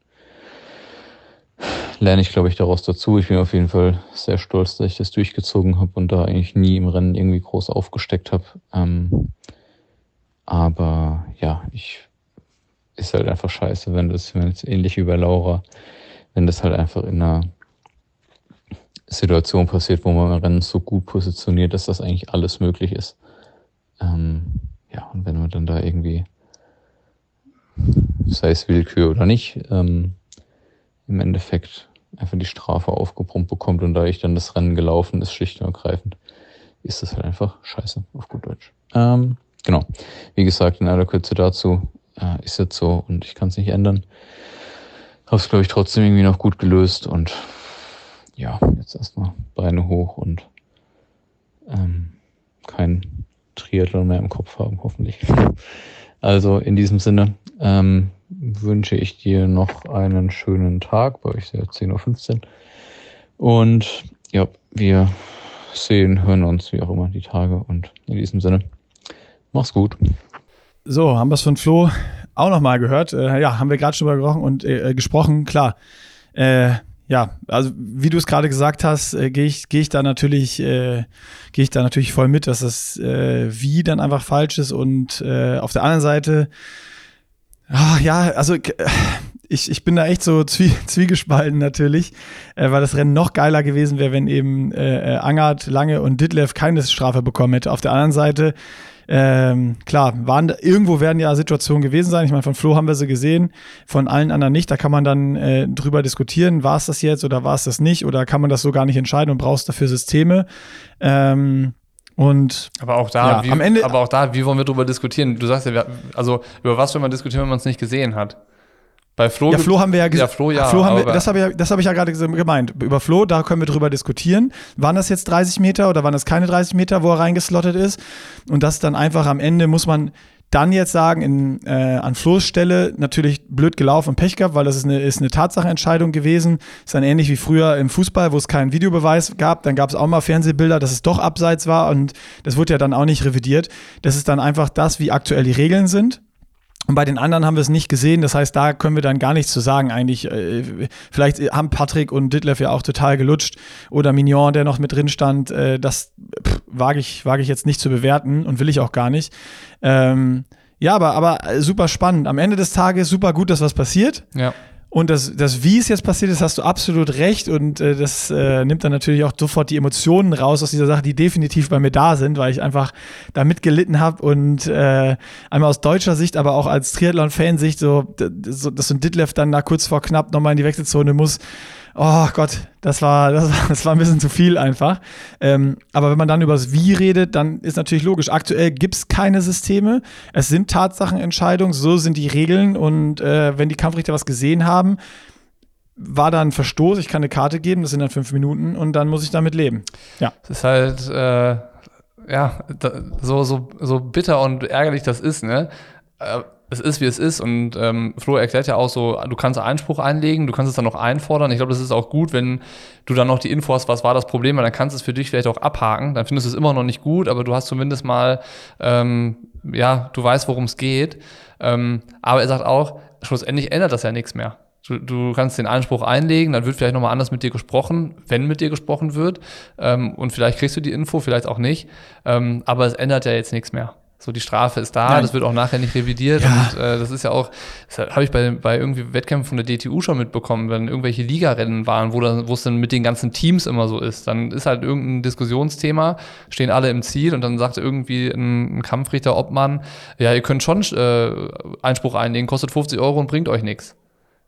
lerne ich, glaube ich, daraus dazu. Ich bin auf jeden Fall sehr stolz, dass ich das durchgezogen habe und da eigentlich nie im Rennen irgendwie groß aufgesteckt habe. Ähm, Aber ja, ich ist halt einfach scheiße, wenn das, wenn es ähnlich wie bei Laura, wenn das halt einfach in einer Situation passiert, wo man im Rennen so gut positioniert, dass das eigentlich alles möglich ist. Ähm, ja, und wenn man dann da irgendwie, sei es Willkür oder nicht, ähm, im Endeffekt einfach die Strafe aufgebrummt bekommt und da ich dann das Rennen gelaufen ist, schlicht und ergreifend, ist das halt einfach scheiße, auf gut Deutsch. Ähm, Genau, wie gesagt, in aller Kürze dazu äh, ist jetzt so und ich kann es nicht ändern. Hab's, glaube ich, trotzdem irgendwie noch gut gelöst und ja, jetzt erstmal Beine hoch und ähm, kein Triathlon mehr im Kopf haben, hoffentlich. Also in diesem Sinne ähm, wünsche ich dir noch einen schönen Tag, bei euch ist ja zehn Uhr fünfzehn und ja, wir sehen, hören uns, wie auch immer, die Tage und in diesem Sinne. Mach's gut. So, haben wir es von Flo auch nochmal gehört. Äh, ja, haben wir gerade schon mal gesprochen und äh, gesprochen, klar. Äh, ja, also wie du es gerade gesagt hast, äh, gehe ich, geh ich da natürlich, äh, gehe ich da natürlich voll mit, dass das äh, Wie dann einfach falsch ist. Und äh, auf der anderen Seite, ach, ja, also äh, ich, ich bin da echt so zwie- zwiegespalten natürlich, äh, weil das Rennen noch geiler gewesen wäre, wenn eben äh, Angert, Lange und Ditlev keine Strafe bekommen hätte. Auf der anderen Seite Ähm, klar, waren, irgendwo werden ja Situationen gewesen sein. Ich meine, von Flo haben wir sie gesehen, von allen anderen nicht. Da kann man dann äh, drüber diskutieren, war es das jetzt oder war es das nicht? Oder kann man das so gar nicht entscheiden und brauchst dafür Systeme? Ähm, und aber auch da, ja, wie, am Ende, aber auch da, wie wollen wir drüber diskutieren? Du sagst ja, wir, also über was will man diskutieren, wenn man es nicht gesehen hat? Bei Flo, ja, Flo haben wir ja gesagt. Ja, Flo, ja. Flo haben wir, das habe ich, das hab ich ja gerade gemeint. Über Flo, da können wir drüber diskutieren. Waren das jetzt dreißig Meter oder waren das keine dreißig Meter, wo er reingeslottet ist? Und das dann einfach am Ende muss man dann jetzt sagen, in, äh, an Flo's Stelle natürlich blöd gelaufen und Pech gehabt, weil das ist eine, ist eine Tatsachenentscheidung gewesen. Ist dann ähnlich wie früher im Fußball, wo es keinen Videobeweis gab. Dann gab es auch mal Fernsehbilder, dass es doch abseits war und das wurde ja dann auch nicht revidiert. Das ist dann einfach das, wie aktuell die Regeln sind. Und bei den anderen haben wir es nicht gesehen. Das heißt, da können wir dann gar nichts zu sagen eigentlich. Vielleicht haben Patrick und Ditlev ja auch total gelutscht. Oder Mignon, der noch mit drin stand. Das, pff, wage ich, wage ich jetzt nicht zu bewerten und will ich auch gar nicht. Ähm, ja, aber, aber super spannend. Am Ende des Tages super gut, dass was passiert. Ja. Und das, das wie es jetzt passiert ist, hast du absolut recht. Und äh, das äh, nimmt dann natürlich auch sofort die Emotionen raus aus dieser Sache, die definitiv bei mir da sind, weil ich einfach da mitgelitten habe. Und äh, einmal aus deutscher Sicht, aber auch als Triathlon-Fansicht, so, so, dass so ein Ditlev dann da kurz vor knapp nochmal in die Wechselzone muss. Oh Gott, das war, das war, das war ein bisschen zu viel einfach. Ähm, aber wenn man dann über das Wie redet, dann ist natürlich logisch. Aktuell gibt es keine Systeme. Es sind Tatsachenentscheidungen, so sind die Regeln. Und äh, wenn die Kampfrichter was gesehen haben, war da ein Verstoß. Ich kann eine Karte geben, das sind dann fünf Minuten und dann muss ich damit leben. Ja, das ist halt, äh, ja, da, so, so, so bitter und ärgerlich das ist, ne? Äh, Es ist, wie es ist, und ähm, Flo erklärt ja auch so, du kannst Einspruch einlegen, du kannst es dann noch einfordern. Ich glaube, das ist auch gut, wenn du dann noch die Info hast, was war das Problem, weil dann kannst du es für dich vielleicht auch abhaken. Dann findest du es immer noch nicht gut, aber du hast zumindest mal, ähm, ja, du weißt, worum es geht. Ähm, aber er sagt auch, schlussendlich ändert das ja nichts mehr. Du, du kannst den Einspruch einlegen, dann wird vielleicht nochmal anders mit dir gesprochen, wenn mit dir gesprochen wird. Ähm, und vielleicht kriegst du die Info, vielleicht auch nicht. Ähm, aber es ändert ja jetzt nichts mehr. So, die Strafe ist da, Nein. das wird auch nachher nicht revidiert. Ja. Und äh, das ist ja auch, das habe ich bei, bei irgendwie Wettkämpfen von der D T U schon mitbekommen, wenn irgendwelche Ligarennen waren, wo dann, wo es dann mit den ganzen Teams immer so ist. Dann ist halt irgendein Diskussionsthema, stehen alle im Ziel und dann sagt irgendwie ein, ein Kampfrichter, Obmann, ja, ihr könnt schon äh, Einspruch einlegen, kostet fünfzig Euro und bringt euch nichts.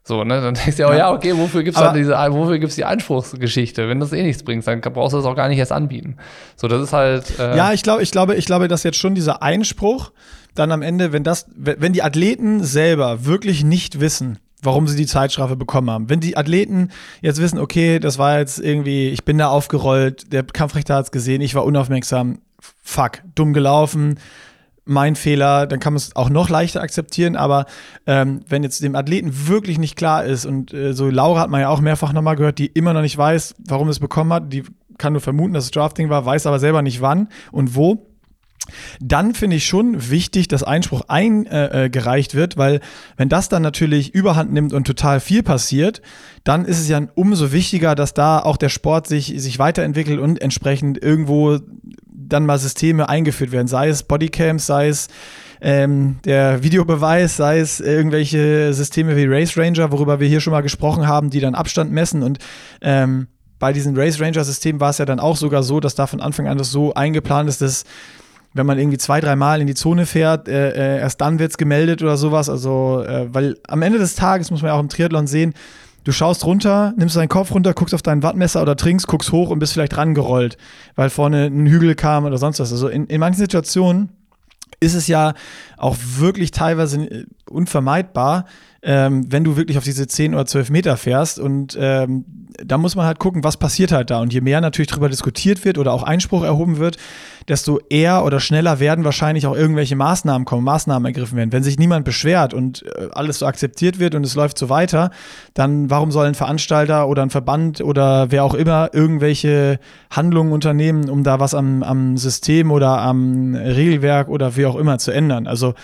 So, ne, dann denkst du ja, oh, ja, okay, wofür gibt's dann diese, wofür gibt's die Einspruchsgeschichte? Wenn das eh nichts bringt, dann brauchst du das auch gar nicht erst anbieten. So, das ist halt. Äh ja, ich glaube, ich glaube, ich glaube, dass jetzt schon dieser Einspruch dann am Ende, wenn das, wenn die Athleten selber wirklich nicht wissen, warum sie die Zeitstrafe bekommen haben. Wenn die Athleten jetzt wissen, okay, das war jetzt irgendwie, ich bin da aufgerollt, der Kampfrichter hat's gesehen, ich war unaufmerksam, fuck, dumm gelaufen. Mein Fehler, dann kann man es auch noch leichter akzeptieren, aber ähm, wenn jetzt dem Athleten wirklich nicht klar ist und äh, so Laura hat man ja auch mehrfach nochmal gehört, die immer noch nicht weiß, warum es bekommen hat, die kann nur vermuten, dass es Drafting war, weiß aber selber nicht wann und wo, dann finde ich schon wichtig, dass Einspruch eingereicht äh, wird, weil wenn das dann natürlich Überhand nimmt und total viel passiert, dann ist es ja umso wichtiger, dass da auch der Sport sich, sich weiterentwickelt und entsprechend irgendwo dann mal Systeme eingeführt werden, sei es Bodycams, sei es ähm, der Videobeweis, sei es irgendwelche Systeme wie Race Ranger, worüber wir hier schon mal gesprochen haben, die dann Abstand messen. Und ähm, bei diesem Race Ranger-System war es ja dann auch sogar so, dass da von Anfang an das so eingeplant ist, dass wenn man irgendwie zwei, drei Mal in die Zone fährt, äh, äh, erst dann wird es gemeldet oder sowas. Also, äh, weil am Ende des Tages muss man ja auch im Triathlon sehen, du schaust runter, nimmst deinen Kopf runter, guckst auf dein Wattmesser oder trinkst, guckst hoch und bist vielleicht rangerollt, weil vorne ein Hügel kam oder sonst was. Also in, in manchen Situationen ist es ja auch wirklich teilweise unvermeidbar, ähm, wenn du wirklich auf diese zehn oder zwölf Meter fährst. Und ähm, da muss man halt gucken, was passiert halt da. Und je mehr natürlich drüber diskutiert wird oder auch Einspruch erhoben wird, desto eher oder schneller werden wahrscheinlich auch irgendwelche Maßnahmen kommen, Maßnahmen ergriffen werden. Wenn sich niemand beschwert und alles so akzeptiert wird und es läuft so weiter, dann warum soll ein Veranstalter oder ein Verband oder wer auch immer irgendwelche Handlungen unternehmen, um da was am, am System oder am Regelwerk oder wie auch immer zu ändern? Also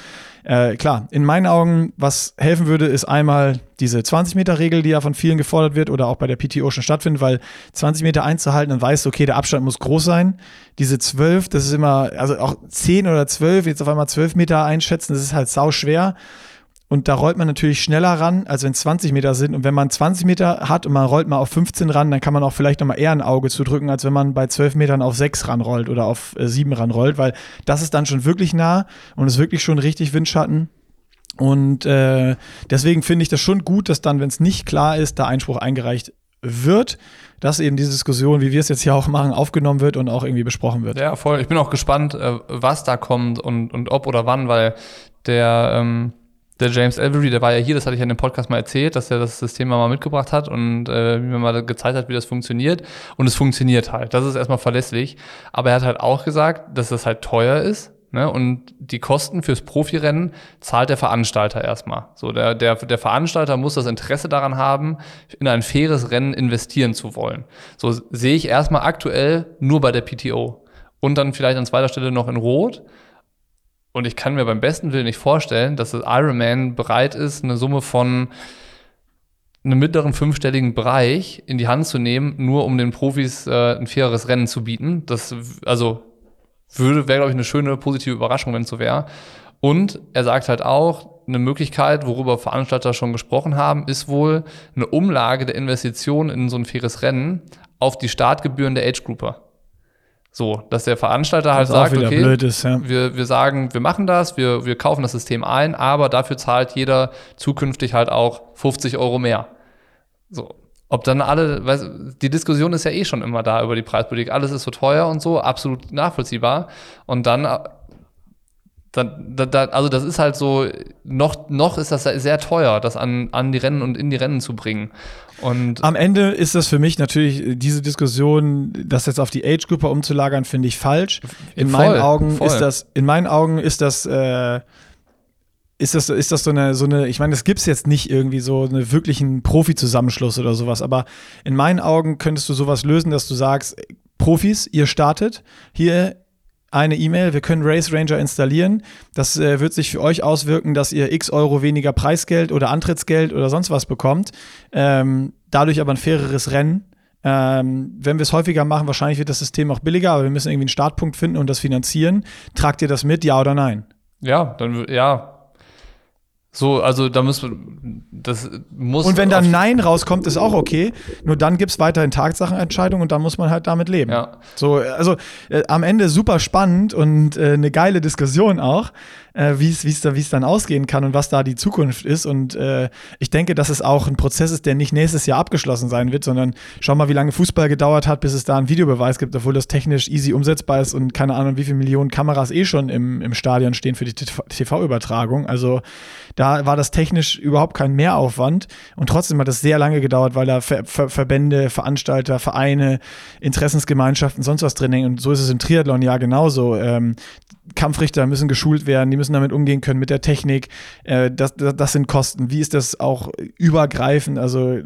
Äh, klar, in meinen Augen, was helfen würde, ist einmal diese zwanzig-Meter-Regel, die ja von vielen gefordert wird oder auch bei der P T O schon stattfindet, weil zwanzig Meter einzuhalten, dann weißt du, okay, der Abstand muss groß sein. Diese zwölf, das ist immer, also auch zehn oder zwölf, jetzt auf einmal zwölf Meter einschätzen, das ist halt sau schwer. Und da rollt man natürlich schneller ran, als wenn es zwanzig Meter sind. Und wenn man zwanzig Meter hat und man rollt mal auf fünfzehn ran, dann kann man auch vielleicht nochmal eher ein Auge zudrücken, als wenn man bei zwölf Metern auf sechs ranrollt oder auf äh, sieben ranrollt, weil das ist dann schon wirklich nah und ist wirklich schon richtig Windschatten. Und äh, deswegen finde ich das schon gut, dass dann, wenn es nicht klar ist, da Einspruch eingereicht wird, dass eben diese Diskussion, wie wir es jetzt hier auch machen, aufgenommen wird und auch irgendwie besprochen wird. Ja, voll. Ich bin auch gespannt, was da kommt und, und ob oder wann, weil der ähm Der James Elvery, der war ja hier, das hatte ich ja in dem Podcast mal erzählt, dass er das System mal mitgebracht hat und äh, mir mal gezeigt hat, wie das funktioniert. Und es funktioniert halt. Das ist erstmal verlässlich. Aber er hat halt auch gesagt, dass das halt teuer ist. Ne? Und die Kosten fürs Profirennen zahlt der Veranstalter erstmal. So, der, der, der Veranstalter muss das Interesse daran haben, in ein faires Rennen investieren zu wollen. So sehe ich erstmal aktuell nur bei der P T O. Und dann vielleicht an zweiter Stelle noch in Rot. Und ich kann mir beim besten Willen nicht vorstellen, dass das Ironman bereit ist, eine Summe von einem mittleren fünfstelligen Bereich in die Hand zu nehmen, nur um den Profis äh, ein faireres Rennen zu bieten. Das, also würde, wäre, glaube ich, eine schöne positive Überraschung, wenn es so wäre. Und er sagt halt auch, eine Möglichkeit, worüber Veranstalter schon gesprochen haben, ist wohl eine Umlage der Investitionen in so ein faires Rennen auf die Startgebühren der Age-Grouper. So, dass der Veranstalter halt sagt, okay, blöd ist, ja. wir, wir sagen, wir machen das, wir, wir kaufen das System ein, aber dafür zahlt jeder zukünftig halt auch fünfzig Euro mehr. So. Ob dann alle, weiß, die Diskussion ist ja eh schon immer da über die Preispolitik, alles ist so teuer und so, absolut nachvollziehbar. Und dann, dann da, da, also das ist halt so, noch, noch ist das sehr teuer, das an, an die Rennen und in die Rennen zu bringen. Und am Ende ist das für mich natürlich, diese Diskussion, das jetzt auf die Age-Gruppe umzulagern, finde ich falsch. In voll, meinen Augen voll. ist das, in meinen Augen ist das, äh, Ist das, ist das so eine, so eine, ich meine, das gibt's jetzt nicht irgendwie so einen wirklichen Profi-Zusammenschluss oder sowas, aber in meinen Augen könntest du sowas lösen, dass du sagst, Profis, ihr startet, hier eine E-Mail, wir können Race Ranger installieren, das äh, wird sich für euch auswirken, dass ihr x Euro weniger Preisgeld oder Antrittsgeld oder sonst was bekommt, ähm, dadurch aber ein faireres Rennen. Ähm, wenn wir es häufiger machen, wahrscheinlich wird das System auch billiger, aber wir müssen irgendwie einen Startpunkt finden und das finanzieren. Tragt ihr das mit, ja oder nein? Ja, dann, ja. So, also da müssen wir, das muss. Und wenn dann Nein rauskommt, ist auch okay. Nur dann gibt es weiterhin Tatsachenentscheidungen und dann muss man halt damit leben. Ja. So, also äh, am Ende super spannend und äh, eine geile Diskussion auch, äh, wie es da, dann ausgehen kann und was da die Zukunft ist. Und äh, ich denke, dass es auch ein Prozess ist, der nicht nächstes Jahr abgeschlossen sein wird, sondern schau mal, wie lange Fußball gedauert hat, bis es da einen Videobeweis gibt, obwohl das technisch easy umsetzbar ist und keine Ahnung, wie viele Millionen Kameras eh schon im, im Stadion stehen für die T V-Übertragung. Also da war das technisch überhaupt kein Mehraufwand und trotzdem hat das sehr lange gedauert, weil da Ver- Ver- Verbände, Veranstalter, Vereine, Interessensgemeinschaften, sonst was drin hängen und so ist es im Triathlon ja genauso. Ähm, Kampfrichter müssen geschult werden, die müssen damit umgehen können mit der Technik, äh, das, das, das sind Kosten. Wie ist das auch übergreifend? Also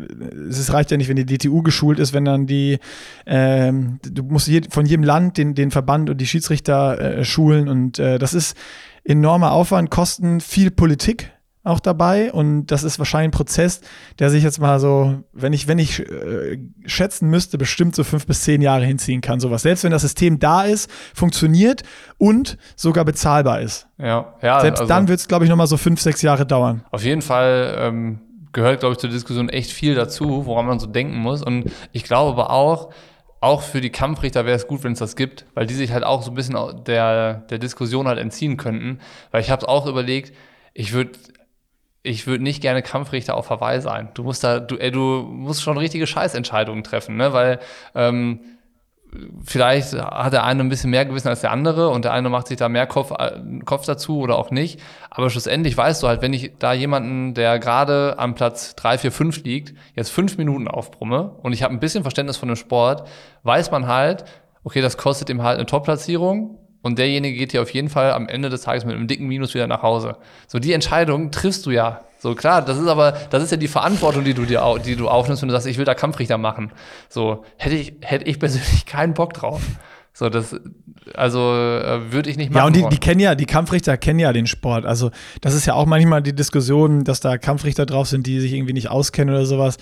es reicht ja nicht, wenn die D T U geschult ist, wenn dann die, ähm, du musst je, von jedem Land den, den Verband und die Schiedsrichter äh, schulen und äh, das ist enormer Aufwand, Kosten, viel Politik auch dabei und das ist wahrscheinlich ein Prozess, der sich jetzt mal so, wenn ich, wenn ich äh, schätzen müsste, bestimmt so fünf bis zehn Jahre hinziehen kann, sowas. Selbst wenn das System da ist, funktioniert und sogar bezahlbar ist. Ja, ja. Selbst also, dann wird es, glaube ich, nochmal so fünf, sechs Jahre dauern. Auf jeden Fall ähm, gehört, glaube ich, zur Diskussion echt viel dazu, woran man so denken muss und ich glaube aber auch, auch für die Kampfrichter wäre es gut, wenn es das gibt, weil die sich halt auch so ein bisschen der, der Diskussion halt entziehen könnten, weil ich habe es auch überlegt, ich würde Ich würde nicht gerne Kampfrichter auf Hawaii sein. Du musst da, du, ey, du musst schon richtige Scheißentscheidungen treffen, ne? Weil ähm, vielleicht hat der eine ein bisschen mehr Gewissen als der andere und der eine macht sich da mehr Kopf, Kopf dazu oder auch nicht. Aber schlussendlich weißt du halt, wenn ich da jemanden, der gerade am Platz drei, vier, fünf liegt, jetzt fünf Minuten aufbrumme und ich habe ein bisschen Verständnis von dem Sport, weiß man halt, okay, das kostet ihm halt eine Top-Platzierung. Und derjenige geht hier auf jeden Fall am Ende des Tages mit einem dicken Minus wieder nach Hause. So, die Entscheidung triffst du ja. So, klar, das ist aber, das ist ja die Verantwortung, die du dir au- die du aufnimmst, wenn du sagst, ich will da Kampfrichter machen. So, hätte ich, hätte ich persönlich keinen Bock drauf. So, das, also, würde ich nicht machen. Ja, und die, die kennen ja, die Kampfrichter kennen ja den Sport. Also, das ist ja auch manchmal die Diskussion, dass da Kampfrichter drauf sind, die sich irgendwie nicht auskennen oder sowas.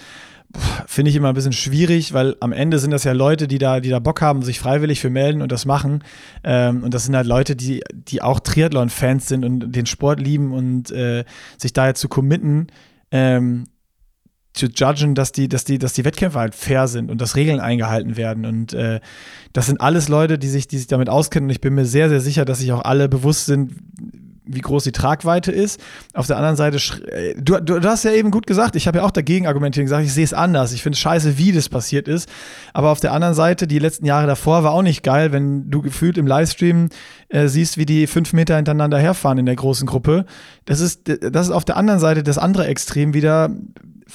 Finde ich immer ein bisschen schwierig, weil am Ende sind das ja Leute, die da, die da Bock haben, sich freiwillig für melden und das machen. Ähm, und das sind halt Leute, die, die auch Triathlon-Fans sind und den Sport lieben und äh, sich da jetzt zu committen, ähm, zu judgen, dass die, dass die, dass die Wettkämpfe halt fair sind und dass Regeln eingehalten werden. Und äh, das sind alles Leute, die sich, die sich damit auskennen. Und ich bin mir sehr, sehr sicher, dass sich auch alle bewusst sind, wie groß die Tragweite ist. Auf der anderen Seite, du, du, du hast ja eben gut gesagt, ich habe ja auch dagegen argumentiert und gesagt, ich sehe es anders. Ich finde es scheiße, wie das passiert ist. Aber auf der anderen Seite, die letzten Jahre davor war auch nicht geil, wenn du gefühlt im Livestream äh, siehst, wie die fünf Meter hintereinander herfahren in der großen Gruppe. Das ist, das ist auf der anderen Seite das andere Extrem wieder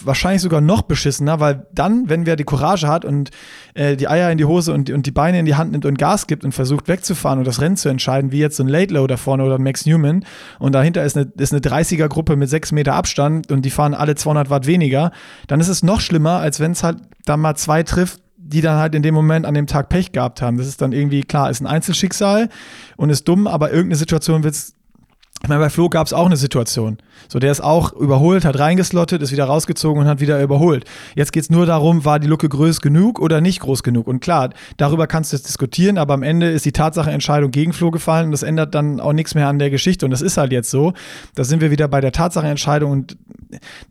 wahrscheinlich sogar noch beschissener, weil dann, wenn wer die Courage hat und äh, die Eier in die Hose und, und die Beine in die Hand nimmt und Gas gibt und versucht wegzufahren und das Rennen zu entscheiden, wie jetzt so ein Laidlow da vorne oder ein Max Neumann und dahinter ist eine, ist eine dreißiger-Gruppe mit sechs Meter Abstand und die fahren alle zweihundert Watt weniger, dann ist es noch schlimmer, als wenn es halt da mal zwei trifft, die dann halt in dem Moment an dem Tag Pech gehabt haben. Das ist dann irgendwie, klar, ist ein Einzelschicksal und ist dumm, aber irgendeine Situation wird es Ich meine, bei Flo gab es auch eine Situation. So, der ist auch überholt, hat reingeslottet, ist wieder rausgezogen und hat wieder überholt. Jetzt geht es nur darum, war die Lücke groß genug oder nicht groß genug? Und klar, darüber kannst du jetzt diskutieren, aber am Ende ist die Tatsachenentscheidung gegen Flo gefallen und das ändert dann auch nichts mehr an der Geschichte. Und das ist halt jetzt so. Da sind wir wieder bei der Tatsachenentscheidung und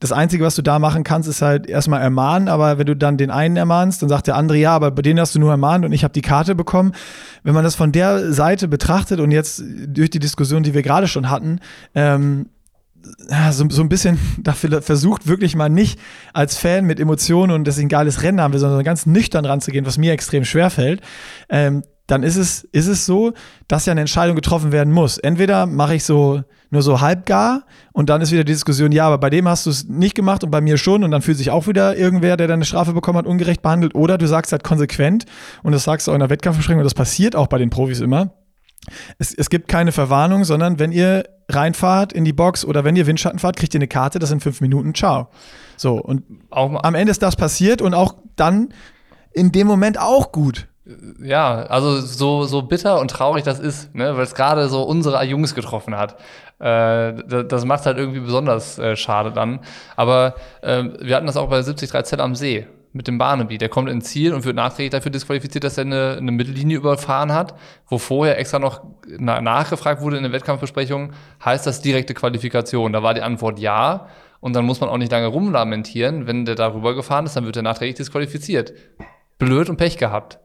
das Einzige, was du da machen kannst, ist halt erstmal ermahnen, aber wenn du dann den einen ermahnst, dann sagt der andere, ja, aber bei denen hast du nur ermahnt und ich habe die Karte bekommen. Wenn man das von der Seite betrachtet und jetzt durch die Diskussion, die wir gerade schon hatten, Ähm, so, so ein bisschen dafür versucht, wirklich mal nicht als Fan mit Emotionen und dass ich ein geiles Rennen haben will, sondern ganz nüchtern ranzugehen, was mir extrem schwer fällt, ähm, dann ist es, ist es so, dass ja eine Entscheidung getroffen werden muss. Entweder mache ich so nur so halbgar und dann ist wieder die Diskussion, ja, aber bei dem hast du es nicht gemacht und bei mir schon und dann fühlt sich auch wieder irgendwer, der deine Strafe bekommen hat, ungerecht behandelt, oder du sagst halt konsequent und das sagst du auch in der Wettkampfbeschränkung und das passiert auch bei den Profis immer. Es, es gibt keine Verwarnung, sondern wenn ihr reinfahrt in die Box oder wenn ihr Windschatten fahrt, kriegt ihr eine Karte, das sind fünf Minuten, ciao. So, und auch am Ende ist das passiert und auch dann in dem Moment auch gut. Ja, also so, so bitter und traurig das ist, ne, weil es gerade so unsere Jungs getroffen hat. Äh, das macht halt irgendwie besonders äh, schade dann. Aber äh, wir hatten das auch bei siebzig Komma drei Z am See mit dem Barnaby. Der kommt ins Ziel und wird nachträglich dafür disqualifiziert, dass er eine, eine Mittellinie überfahren hat, wo vorher extra noch na, nachgefragt wurde in der Wettkampfbesprechung, heißt das direkte Qualifikation? Da war die Antwort ja. Und dann muss man auch nicht lange rumlamentieren. Wenn der darüber gefahren ist, dann wird er nachträglich disqualifiziert. Blöd und Pech gehabt.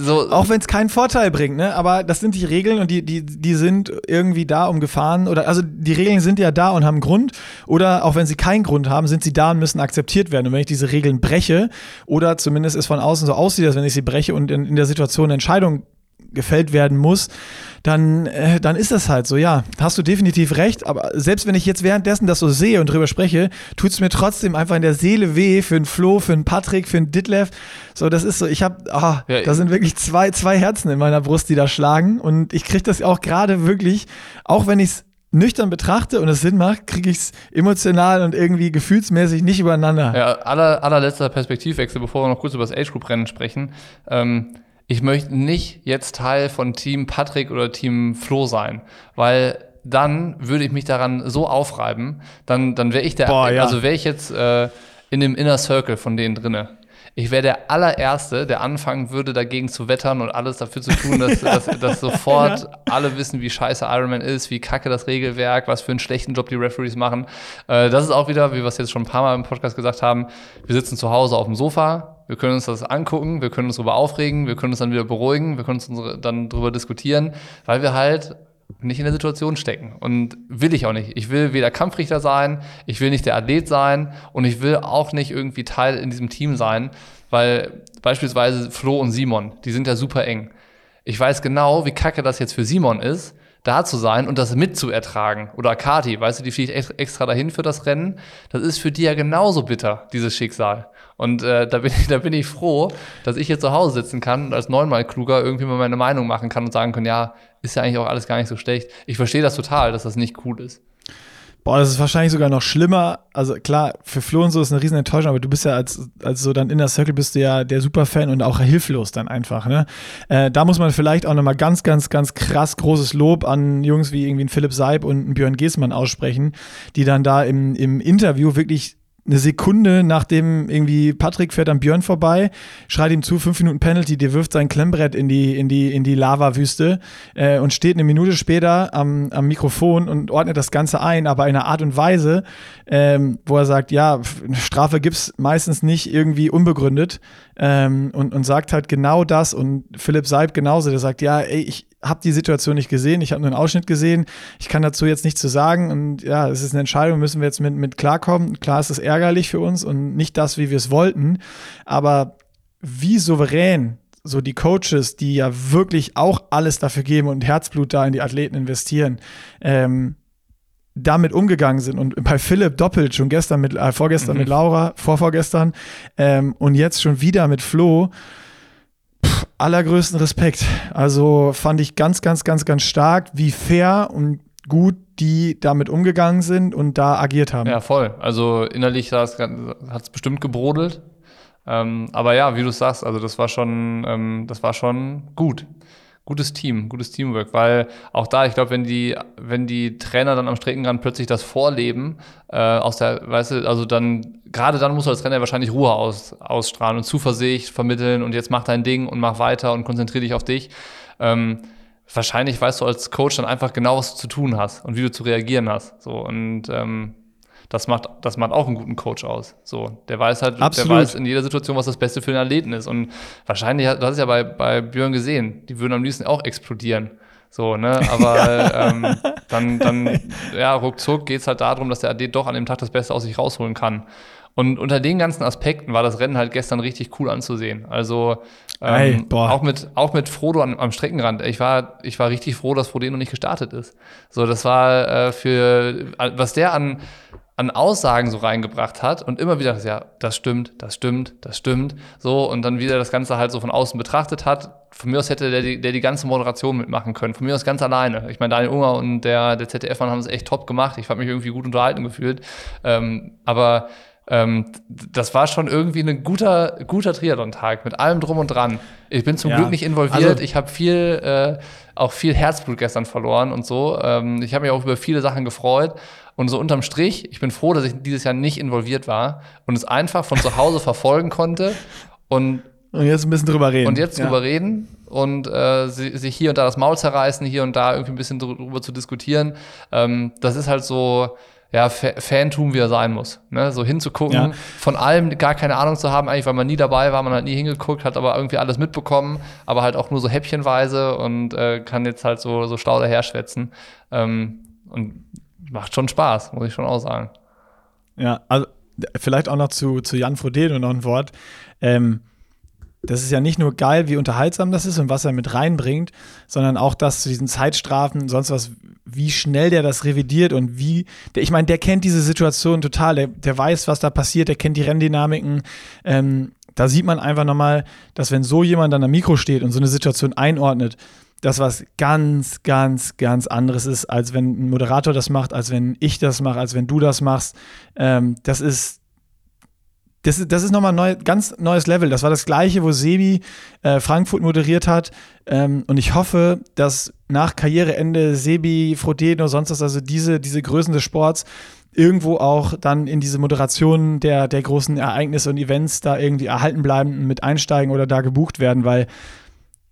So. Auch wenn es keinen Vorteil bringt, ne? Aber das sind die Regeln und die, die, die sind irgendwie da, um Gefahren oder, also die Regeln sind ja da und haben einen Grund, oder auch wenn sie keinen Grund haben, sind sie da und müssen akzeptiert werden. Und wenn ich diese Regeln breche oder zumindest es von außen so aussieht, als wenn ich sie breche und in, in der Situation eine Entscheidung gefällt werden muss, dann, äh, dann ist das halt so, ja, hast du definitiv recht, aber selbst wenn ich jetzt währenddessen das so sehe und drüber spreche, tut es mir trotzdem einfach in der Seele weh für einen Flo, für einen Patrick, für einen Ditlev, so, das ist so, ich hab, ah, ja, da sind wirklich zwei, zwei Herzen in meiner Brust, die da schlagen und ich krieg das auch gerade wirklich, auch wenn ich es nüchtern betrachte und es Sinn macht, kriege ich es emotional und irgendwie gefühlsmäßig nicht übereinander. Ja, aller, allerletzter Perspektivwechsel, bevor wir noch kurz über das Age Group Rennen sprechen, ähm, ich möchte nicht jetzt Teil von Team Patrick oder Team Flo sein, weil dann würde ich mich daran so aufreiben, dann, dann wäre ich der, Boah, ja. also wäre ich jetzt äh, in dem Inner Circle von denen drinne. Ich wäre der allererste, der anfangen würde, dagegen zu wettern und alles dafür zu tun, dass, dass, dass sofort ja. alle wissen, wie scheiße Ironman ist, wie kacke das Regelwerk, was für einen schlechten Job die Referees machen. Äh, das ist auch wieder, wie wir es jetzt schon ein paar Mal im Podcast gesagt haben, wir sitzen zu Hause auf dem Sofa, wir können uns das angucken, wir können uns darüber aufregen, wir können uns dann wieder beruhigen, wir können uns dann darüber diskutieren, weil wir halt nicht in der Situation stecken. Und will ich auch nicht. Ich will weder Kampfrichter sein, ich will nicht der Athlet sein und ich will auch nicht irgendwie Teil in diesem Team sein, weil beispielsweise Flo und Simon, die sind ja super eng. Ich weiß genau, wie kacke das jetzt für Simon ist, da zu sein und das mitzuertragen. Oder Kati, weißt du, die fliegt extra dahin für das Rennen. Das ist für die ja genauso bitter, dieses Schicksal. Und äh, da, bin ich, da bin ich froh, dass ich hier zu Hause sitzen kann und als neunmal kluger irgendwie mal meine Meinung machen kann und sagen kann, ja, ist ja eigentlich auch alles gar nicht so schlecht. Ich verstehe das total, dass das nicht cool ist. Boah, das ist wahrscheinlich sogar noch schlimmer. Also klar, für Flo und so ist eine riesen Enttäuschung, aber du bist ja als, als so dann Inner Circle bist du ja der Superfan und auch hilflos dann einfach, ne? Äh, da muss man vielleicht auch nochmal ganz, ganz, ganz krass großes Lob an Jungs wie irgendwie einen Philipp Seib und einen Björn Geesmann aussprechen, die dann da im, im Interview wirklich eine Sekunde, nachdem irgendwie Patrick fährt an Björn vorbei, schreit ihm zu, fünf Minuten Penalty, dir wirft sein Klemmbrett in die, in die, in die Lava-Wüste äh, und steht eine Minute später am, am Mikrofon und ordnet das Ganze ein, aber in einer Art und Weise, ähm, wo er sagt, ja, Strafe gibt's meistens nicht irgendwie unbegründet ähm, und, und sagt halt genau das und Philipp Seib genauso, der sagt, ja, ey, ich habe die Situation nicht gesehen, ich habe nur einen Ausschnitt gesehen, ich kann dazu jetzt nichts zu sagen und ja, es ist eine Entscheidung, müssen wir jetzt mit, mit klarkommen. Klar ist es ärgerlich für uns und nicht das, wie wir es wollten, aber wie souverän so die Coaches, die ja wirklich auch alles dafür geben und Herzblut da in die Athleten investieren, ähm, damit umgegangen sind und bei Philipp doppelt, schon gestern mit, äh, vorgestern mhm. mit Laura, vorvorgestern ähm, und jetzt schon wieder mit Flo, Puh, allergrößten Respekt. Also fand ich ganz, ganz, ganz, ganz stark, wie fair und gut die damit umgegangen sind und da agiert haben. Ja, voll. Also innerlich hat es bestimmt gebrodelt. Ähm, aber ja, wie du sagst, also das war schon, ähm, das war schon gut. Gutes Team, gutes Teamwork, weil auch da, ich glaube, wenn die, wenn die Trainer dann am Streckenrand plötzlich das vorleben, äh, aus der, weißt du, also dann, gerade dann musst du als Trainer wahrscheinlich Ruhe aus, ausstrahlen und Zuversicht vermitteln und jetzt mach dein Ding und mach weiter und konzentrier dich auf dich. Ähm, wahrscheinlich weißt du als Coach dann einfach genau, was du zu tun hast und wie du zu reagieren hast. So, und ähm, das macht, das macht auch einen guten Coach aus. So, der weiß halt, Absolut. Der weiß in jeder Situation, was das Beste für den Athleten ist. Und wahrscheinlich, du hast es ja bei, bei Björn gesehen, die würden am liebsten auch explodieren. So, ne? Aber ähm, dann, dann, ja, ruckzuck geht es halt darum, dass der Athlet doch an dem Tag das Beste aus sich rausholen kann. Und unter den ganzen Aspekten war das Rennen halt gestern richtig cool anzusehen. Also ähm, hey, auch mit auch mit Frodo an, am Streckenrand. Ich war ich war richtig froh, dass Frodeno nicht gestartet ist. So, das war äh, für was der an an Aussagen so reingebracht hat und immer wieder, ja, das stimmt, das stimmt, das stimmt, so, und dann wieder das Ganze halt so von außen betrachtet hat. Von mir aus hätte der, der die ganze Moderation mitmachen können, von mir aus ganz alleine. Ich meine, Daniel Unger und der, der Z D F-Mann haben es echt top gemacht, ich habe mich irgendwie gut unterhalten gefühlt, ähm, aber ähm, das war schon irgendwie ein guter, guter Triathlon-Tag mit allem drum und dran. Ich bin zum ja. Glück nicht involviert, also, ich habe viel, äh, auch viel Herzblut gestern verloren und so, ähm, ich habe mich auch über viele Sachen gefreut. Und so unterm Strich, ich bin froh, dass ich dieses Jahr nicht involviert war und es einfach von zu Hause verfolgen konnte. Und, und jetzt ein bisschen drüber reden. Und jetzt ja. drüber reden und äh, sich hier und da das Maul zerreißen, hier und da irgendwie ein bisschen drüber zu diskutieren. Ähm, das ist halt so, ja, Fantum, wie er sein muss. Ne? So hinzugucken, ja. von allem gar keine Ahnung zu haben, eigentlich, weil man nie dabei war, man hat nie hingeguckt, hat aber irgendwie alles mitbekommen, aber halt auch nur so häppchenweise und äh, kann jetzt halt so, so schlau daherschwätzen. Ähm, und macht schon Spaß, muss ich schon auch sagen. Ja, also vielleicht auch noch zu, zu Jan Frodeno noch ein Wort. Ähm, das ist ja nicht nur geil, wie unterhaltsam das ist und was er mit reinbringt, sondern auch das zu diesen Zeitstrafen und sonst was, wie schnell der das revidiert und wie, der, ich meine, der kennt diese Situation total, der, der weiß, was da passiert, der kennt die Renndynamiken. Ähm, da sieht man einfach nochmal, dass wenn so jemand an der Mikro steht und so eine Situation einordnet, das was ganz, ganz, ganz anderes ist, als wenn ein Moderator das macht, als wenn ich das mache, als wenn du das machst. Ähm, das ist das ist, das ist nochmal ein neu, ganz neues Level. Das war das Gleiche, wo Sebi äh, Frankfurt moderiert hat. Ähm, und ich hoffe, dass nach Karriereende Sebi, Frodeno, sonst was, also diese, diese Größen des Sports, irgendwo auch dann in diese Moderationen der, der großen Ereignisse und Events da irgendwie erhalten bleiben, mit einsteigen oder da gebucht werden, weil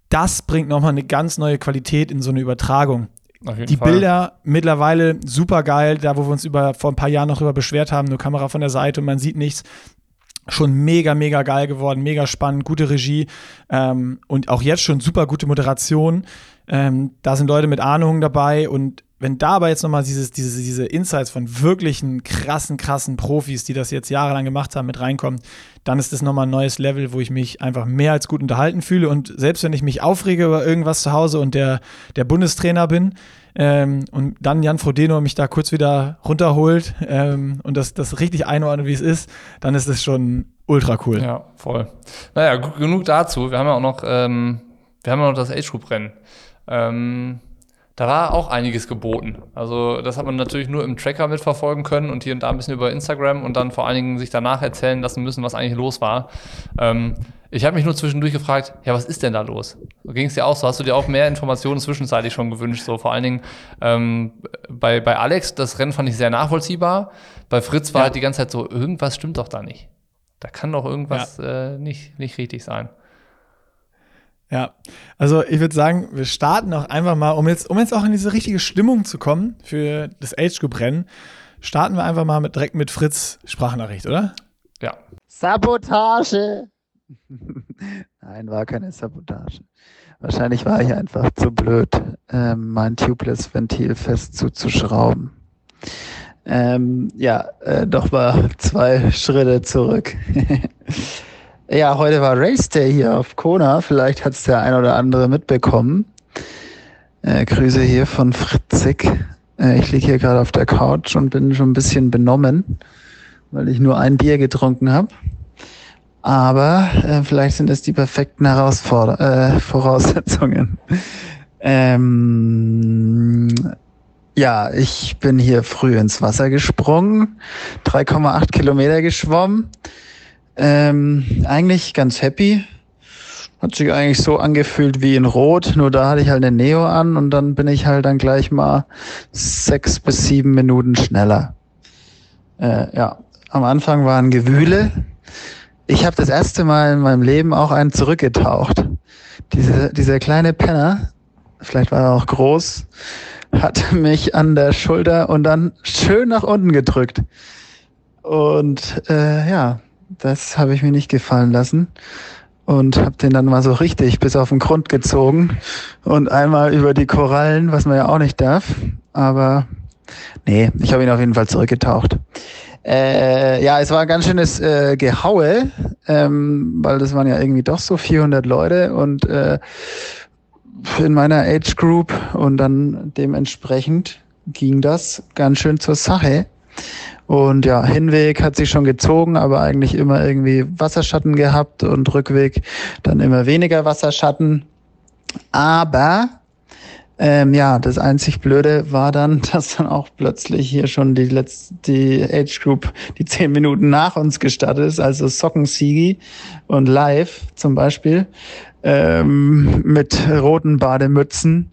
das bringt nochmal eine ganz neue Qualität in so eine Übertragung. Auf jeden Die Fall. Bilder mittlerweile super geil, da wo wir uns über, vor ein paar Jahren noch drüber beschwert haben, nur Kamera von der Seite und man sieht nichts. Schon mega, mega geil geworden, mega spannend, gute Regie ähm, und auch jetzt schon super gute Moderation. Ähm, da sind Leute mit Ahnung dabei und wenn dabei jetzt nochmal dieses, diese, diese Insights von wirklichen krassen, krassen Profis, die das jetzt jahrelang gemacht haben, mit reinkommen, dann ist das nochmal ein neues Level, wo ich mich einfach mehr als gut unterhalten fühle. Und selbst wenn ich mich aufrege über irgendwas zu Hause und der, der Bundestrainer bin ähm, und dann Jan Frodeno mich da kurz wieder runterholt ähm, und das, das richtig einordnet, wie es ist, dann ist das schon ultra cool. Ja, voll. Naja, g- genug dazu. Wir haben ja auch noch, ähm, wir haben ja noch das Age-Group-Rennen. Ähm Da war auch einiges geboten. Also das hat man natürlich nur im Tracker mitverfolgen können und hier und da ein bisschen über Instagram und dann vor allen Dingen sich danach erzählen lassen müssen, was eigentlich los war. Ähm, ich habe mich nur zwischendurch gefragt, ja, was ist denn da los? So ging es dir auch so? Hast du dir auch mehr Informationen zwischenzeitlich schon gewünscht? So vor allen Dingen ähm, bei, bei Alex, das Rennen fand ich sehr nachvollziehbar. Bei Fritz war ja. halt die ganze Zeit so, irgendwas stimmt doch da nicht. Da kann doch irgendwas ja. äh, nicht, nicht richtig sein. Ja, also ich würde sagen, wir starten auch einfach mal, um jetzt, um jetzt auch in diese richtige Stimmung zu kommen für das Age Group Rennen, starten wir einfach mal mit, direkt mit Fritz Sprachnachricht, oder? Ja. Sabotage! Nein, war keine Sabotage. Wahrscheinlich war ich einfach zu blöd, ähm, mein Tubeless-Ventil fest zuzuschrauben. Ähm, ja, äh, doch mal zwei Schritte zurück. Ja, heute war Race Day hier auf Kona. Vielleicht hat's der ein oder andere mitbekommen. Äh, Grüße hier von Fritzig. Äh, ich liege hier gerade auf der Couch und bin schon ein bisschen benommen, weil ich nur ein Bier getrunken habe. Aber äh, vielleicht sind es die perfekten Herausforder- äh, Voraussetzungen. Ähm, ja, ich bin hier früh ins Wasser gesprungen, drei Komma acht Kilometer geschwommen. Ähm, eigentlich ganz happy. Hat sich eigentlich so angefühlt wie in Rot, nur da hatte ich halt eine Neo an und dann bin ich halt dann gleich mal sechs bis sieben Minuten schneller. Äh, ja, am Anfang waren Gewühle. Ich habe das erste Mal in meinem Leben auch einen zurückgetaucht. Diese, dieser kleine Penner, vielleicht war er auch groß, hat mich an der Schulter und dann schön nach unten gedrückt. Und äh, ja, das habe ich mir nicht gefallen lassen. Und hab den dann mal so richtig bis auf den Grund gezogen und einmal über die Korallen, was man ja auch nicht darf. Aber nee, ich habe ihn auf jeden Fall zurückgetaucht. Äh, ja, es war ein ganz schönes äh, Gehaue, ähm, weil das waren ja irgendwie doch so vierhundert Leute und äh, in meiner Age Group und dann dementsprechend ging das ganz schön zur Sache. Und ja, Hinweg hat sich schon gezogen, aber eigentlich immer irgendwie Wasserschatten gehabt und Rückweg dann immer weniger Wasserschatten. Aber ähm, ja, das einzig Blöde war dann, dass dann auch plötzlich hier schon die letzte, die Age Group, die zehn Minuten nach uns gestartet ist, also Socken-Sigi und Live zum Beispiel, ähm, mit roten Bademützen.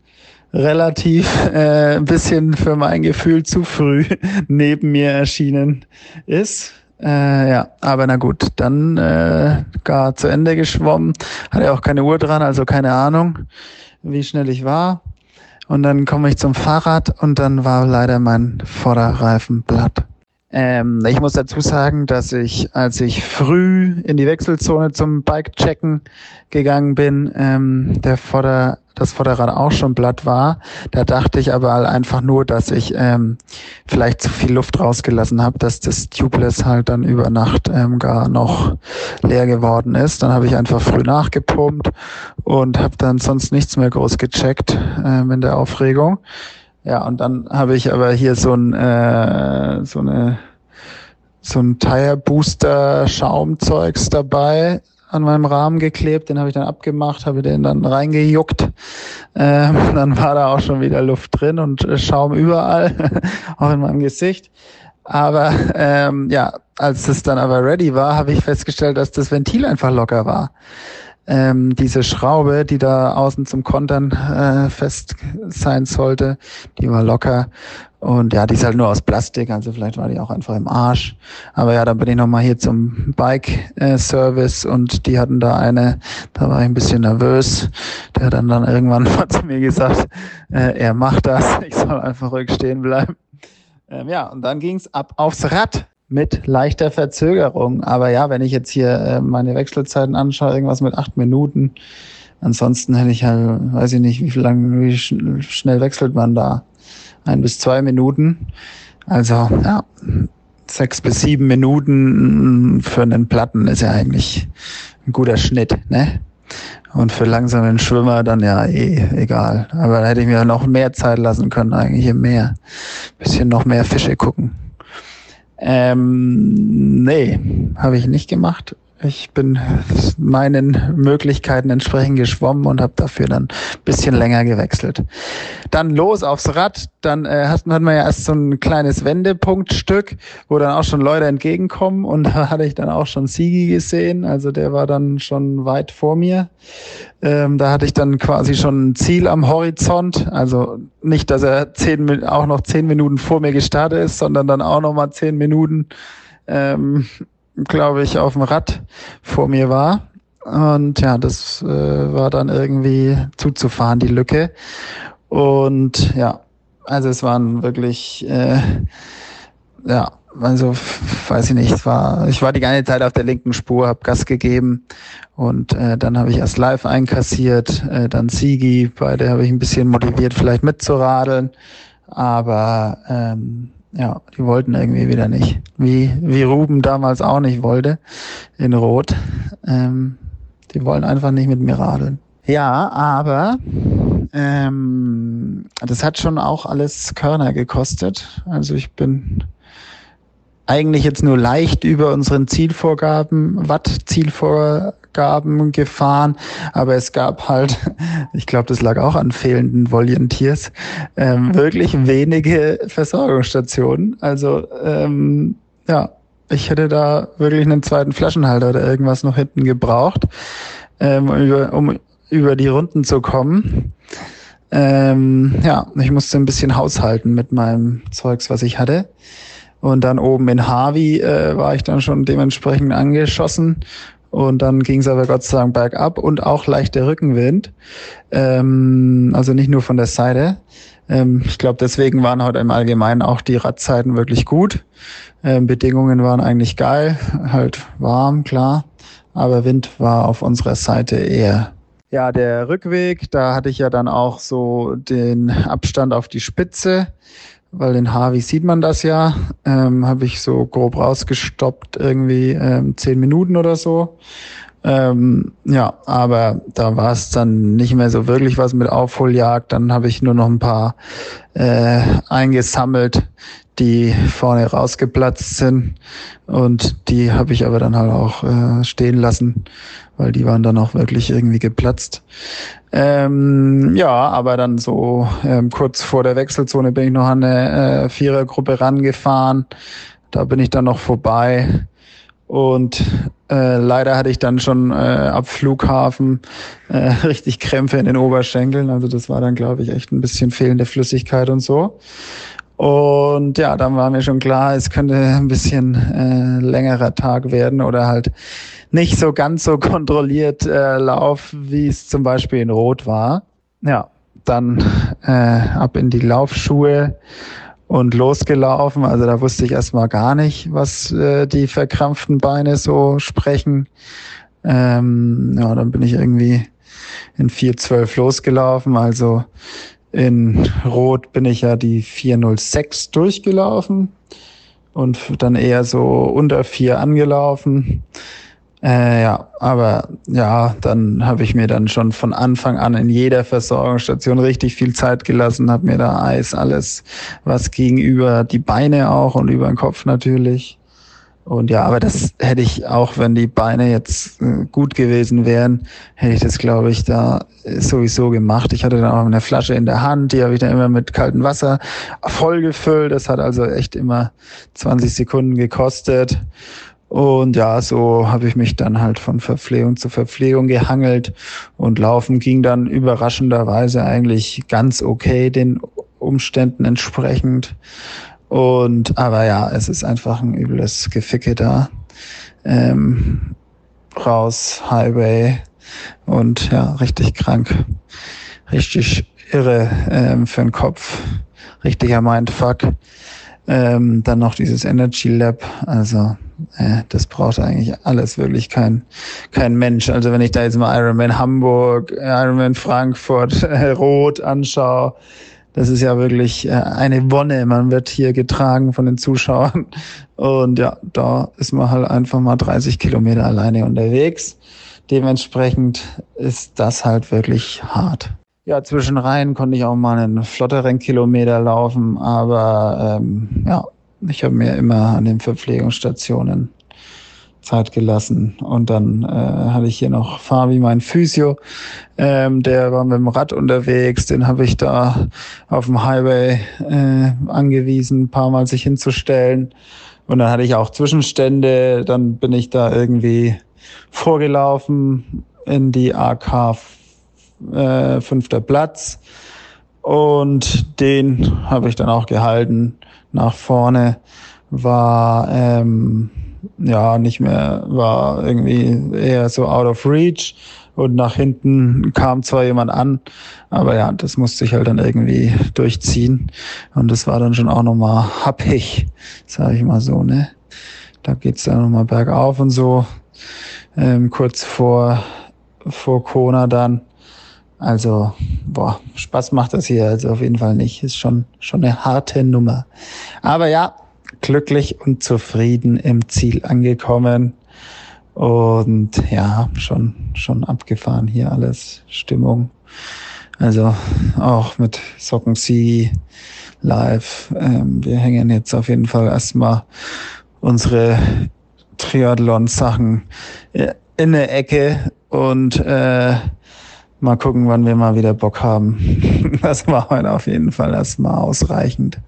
Relativ äh, ein bisschen für mein Gefühl zu früh neben mir erschienen ist. Äh, ja, aber na gut, dann äh, gar zu Ende geschwommen. Hatte auch keine Uhr dran, also keine Ahnung, wie schnell ich war. Und dann komme ich zum Fahrrad und dann war leider mein Vorderreifen platt. Ähm, ich muss dazu sagen, dass ich, als ich früh in die Wechselzone zum Bike-Checken gegangen bin, ähm, der Vorder das Vorderrad auch schon platt war. Da dachte ich aber einfach nur, dass ich ähm, vielleicht zu viel Luft rausgelassen habe, dass das Tubeless halt dann über Nacht ähm, gar noch leer geworden ist. Dann habe ich einfach früh nachgepumpt und habe dann sonst nichts mehr groß gecheckt ähm, in der Aufregung. Ja, und dann habe ich aber hier so ein äh, so eine so ein Tire Booster Schaumzeugs dabei an meinem Rahmen geklebt, den habe ich dann abgemacht, habe den dann reingejuckt. Ähm, dann war da auch schon wieder Luft drin und Schaum überall, auch in meinem Gesicht. Aber ähm, ja, als es dann aber ready war, habe ich festgestellt, dass das Ventil einfach locker war. Ähm, diese Schraube, die da außen zum Kontern äh, fest sein sollte, die war locker. Und ja, die ist halt nur aus Plastik, also vielleicht war die auch einfach im Arsch. Aber ja, dann bin ich nochmal hier zum Bike-Service äh, und die hatten da eine, da war ich ein bisschen nervös. Der hat dann, dann irgendwann mal zu mir gesagt, äh, er macht das, ich soll einfach ruhig stehen bleiben. Ähm, ja, und dann ging's ab aufs Rad. Mit leichter Verzögerung. Aber ja, wenn ich jetzt hier äh, meine Wechselzeiten anschaue, irgendwas mit acht Minuten. Ansonsten hätte ich halt, weiß ich nicht, wie viel lang, wie schn- schnell wechselt man da? Ein bis zwei Minuten. Also, ja, sechs bis sieben Minuten für einen Platten ist ja eigentlich ein guter Schnitt, ne? Und für langsamen Schwimmer dann ja eh egal. Aber da hätte ich mir noch mehr Zeit lassen können, eigentlich im Meer. Bisschen noch mehr Fische gucken. Ähm, nee, habe ich nicht gemacht. Ich bin meinen Möglichkeiten entsprechend geschwommen und habe dafür dann ein bisschen länger gewechselt. Dann los aufs Rad. Dann äh, hatten wir ja erst so ein kleines Wendepunktstück, wo dann auch schon Leute entgegenkommen. Und da hatte ich dann auch schon Sigi gesehen. Also der war dann schon weit vor mir. Ähm, da hatte ich dann quasi schon ein Ziel am Horizont. Also nicht, dass er zehn, auch noch zehn Minuten vor mir gestartet ist, sondern dann auch noch mal zehn Minuten ähm, glaube ich, auf dem Rad vor mir war. Und ja, das äh, war dann irgendwie zuzufahren, die Lücke. Und ja, also es waren wirklich, äh, ja, also weiß ich nicht, es war, ich war die ganze Zeit auf der linken Spur, habe Gas gegeben und äh, dann habe ich erst Live einkassiert, äh, dann Sigi, beide habe ich ein bisschen motiviert, vielleicht mitzuradeln, aber ähm, ja, die wollten irgendwie wieder nicht. Wie, wie Ruben damals auch nicht wollte, in Rot. Ähm, die wollen einfach nicht mit mir radeln. Ja, aber ähm, das hat schon auch alles Körner gekostet. Also ich bin eigentlich jetzt nur leicht über unseren Zielvorgaben, Watt-Zielvorgaben gefahren, aber es gab halt, ich glaube, das lag auch an fehlenden Volunteers, ähm, wirklich wenige Versorgungsstationen. Also ähm, ja, ich hätte da wirklich einen zweiten Flaschenhalter oder irgendwas noch hinten gebraucht. ähm, über, um über die Runden zu kommen. Ähm, ja, ich musste ein bisschen haushalten mit meinem Zeugs, was ich hatte. Und dann oben in Harvey äh, war ich dann schon dementsprechend angeschossen. Und dann ging es aber Gott sei Dank bergab und auch leichter Rückenwind. Ähm, also nicht nur von der Seite. Ähm, ich glaube, deswegen waren heute im Allgemeinen auch die Radzeiten wirklich gut. Ähm, Bedingungen waren eigentlich geil, halt warm, klar. Aber Wind war auf unserer Seite eher. Ja, der Rückweg, da hatte ich ja dann auch so den Abstand auf die Spitze. Weil in Harvey sieht man das ja, ähm, habe ich so grob rausgestoppt, irgendwie ähm, zehn Minuten oder so. Ähm, ja, aber da war es dann nicht mehr so wirklich was mit Aufholjagd. Dann habe ich nur noch ein paar äh, eingesammelt, die vorne rausgeplatzt sind. Und die habe ich aber dann halt auch äh, stehen lassen, weil die waren dann auch wirklich irgendwie geplatzt. Ähm, ja, aber dann so ähm, kurz vor der Wechselzone bin ich noch an eine äh, Vierergruppe rangefahren. Da bin ich dann noch vorbei. Und äh, leider hatte ich dann schon äh, ab Flughafen äh, richtig Krämpfe in den Oberschenkeln. Also das war dann, glaube ich, echt ein bisschen fehlende Flüssigkeit und so. Und ja, dann war mir schon klar, es könnte ein bisschen äh, längerer Tag werden oder halt nicht so ganz so kontrolliert äh, Lauf, wie es zum Beispiel in Roth war. Ja, dann äh, ab in die Laufschuhe und losgelaufen. Also da wusste ich erstmal gar nicht, was äh, die verkrampften Beine so sprechen. Ähm, ja, dann bin ich irgendwie in vier zwölf losgelaufen, also in Rot bin ich ja die vier null sechs durchgelaufen und dann eher so unter vier angelaufen. Äh, ja, aber ja, dann habe ich mir dann schon von Anfang an in jeder Versorgungsstation richtig viel Zeit gelassen, habe mir da Eis, alles, was ging, über die Beine auch und über den Kopf natürlich. Und ja, aber das hätte ich auch, wenn die Beine jetzt äh, gut gewesen wären, hätte ich das, glaube ich, da sowieso gemacht. Ich hatte dann auch eine Flasche in der Hand, die habe ich dann immer mit kaltem Wasser vollgefüllt. Das hat also echt immer zwanzig Sekunden gekostet. Und ja, so habe ich mich dann halt von Verpflegung zu Verpflegung gehangelt. Und Laufen ging dann überraschenderweise eigentlich ganz okay den Umständen entsprechend. Und, aber ja, es ist einfach ein übles Geficke da. Ähm, raus, Highway und ja, richtig krank. Richtig irre ähm, für den Kopf. Richtiger Mindfuck. Ähm, dann noch dieses Energy Lab. Also, äh, das braucht eigentlich alles wirklich kein, kein Mensch. Also, wenn ich da jetzt mal Ironman Hamburg, Ironman Frankfurt, äh, Roth anschaue, das ist ja wirklich eine Wonne. Man wird hier getragen von den Zuschauern. Und ja, da ist man halt einfach mal dreißig Kilometer alleine unterwegs. Dementsprechend ist das halt wirklich hart. Ja, zwischen Reihen konnte ich auch mal einen flotteren Kilometer laufen. Aber ähm, ja, ich habe mir immer an den Verpflegungsstationen Zeit gelassen. Und dann äh, hatte ich hier noch Fabi, mein Physio, ähm, der war mit dem Rad unterwegs, den habe ich da auf dem Highway äh, angewiesen, ein paar Mal sich hinzustellen. Und dann hatte ich auch Zwischenstände, dann bin ich da irgendwie vorgelaufen in die A K äh, fünfter Platz und den habe ich dann auch gehalten. Nach vorne war ähm, ja, nicht mehr, war irgendwie eher so out of reach und nach hinten kam zwar jemand an, aber ja, das musste ich halt dann irgendwie durchziehen und das war dann schon auch nochmal happig, sage ich mal so, ne. Da geht's dann nochmal bergauf und so, ähm, kurz vor, vor Kona dann. Also, boah, Spaß macht das hier also auf jeden Fall nicht, ist schon, schon eine harte Nummer. Aber ja, glücklich und zufrieden im Ziel angekommen und ja, schon schon abgefahren hier alles, Stimmung. Also auch mit Socken Sea live. Ähm, wir hängen jetzt auf jeden Fall erstmal unsere Triathlon-Sachen in der Ecke und äh, mal gucken, wann wir mal wieder Bock haben. Das war heute auf jeden Fall erstmal ausreichend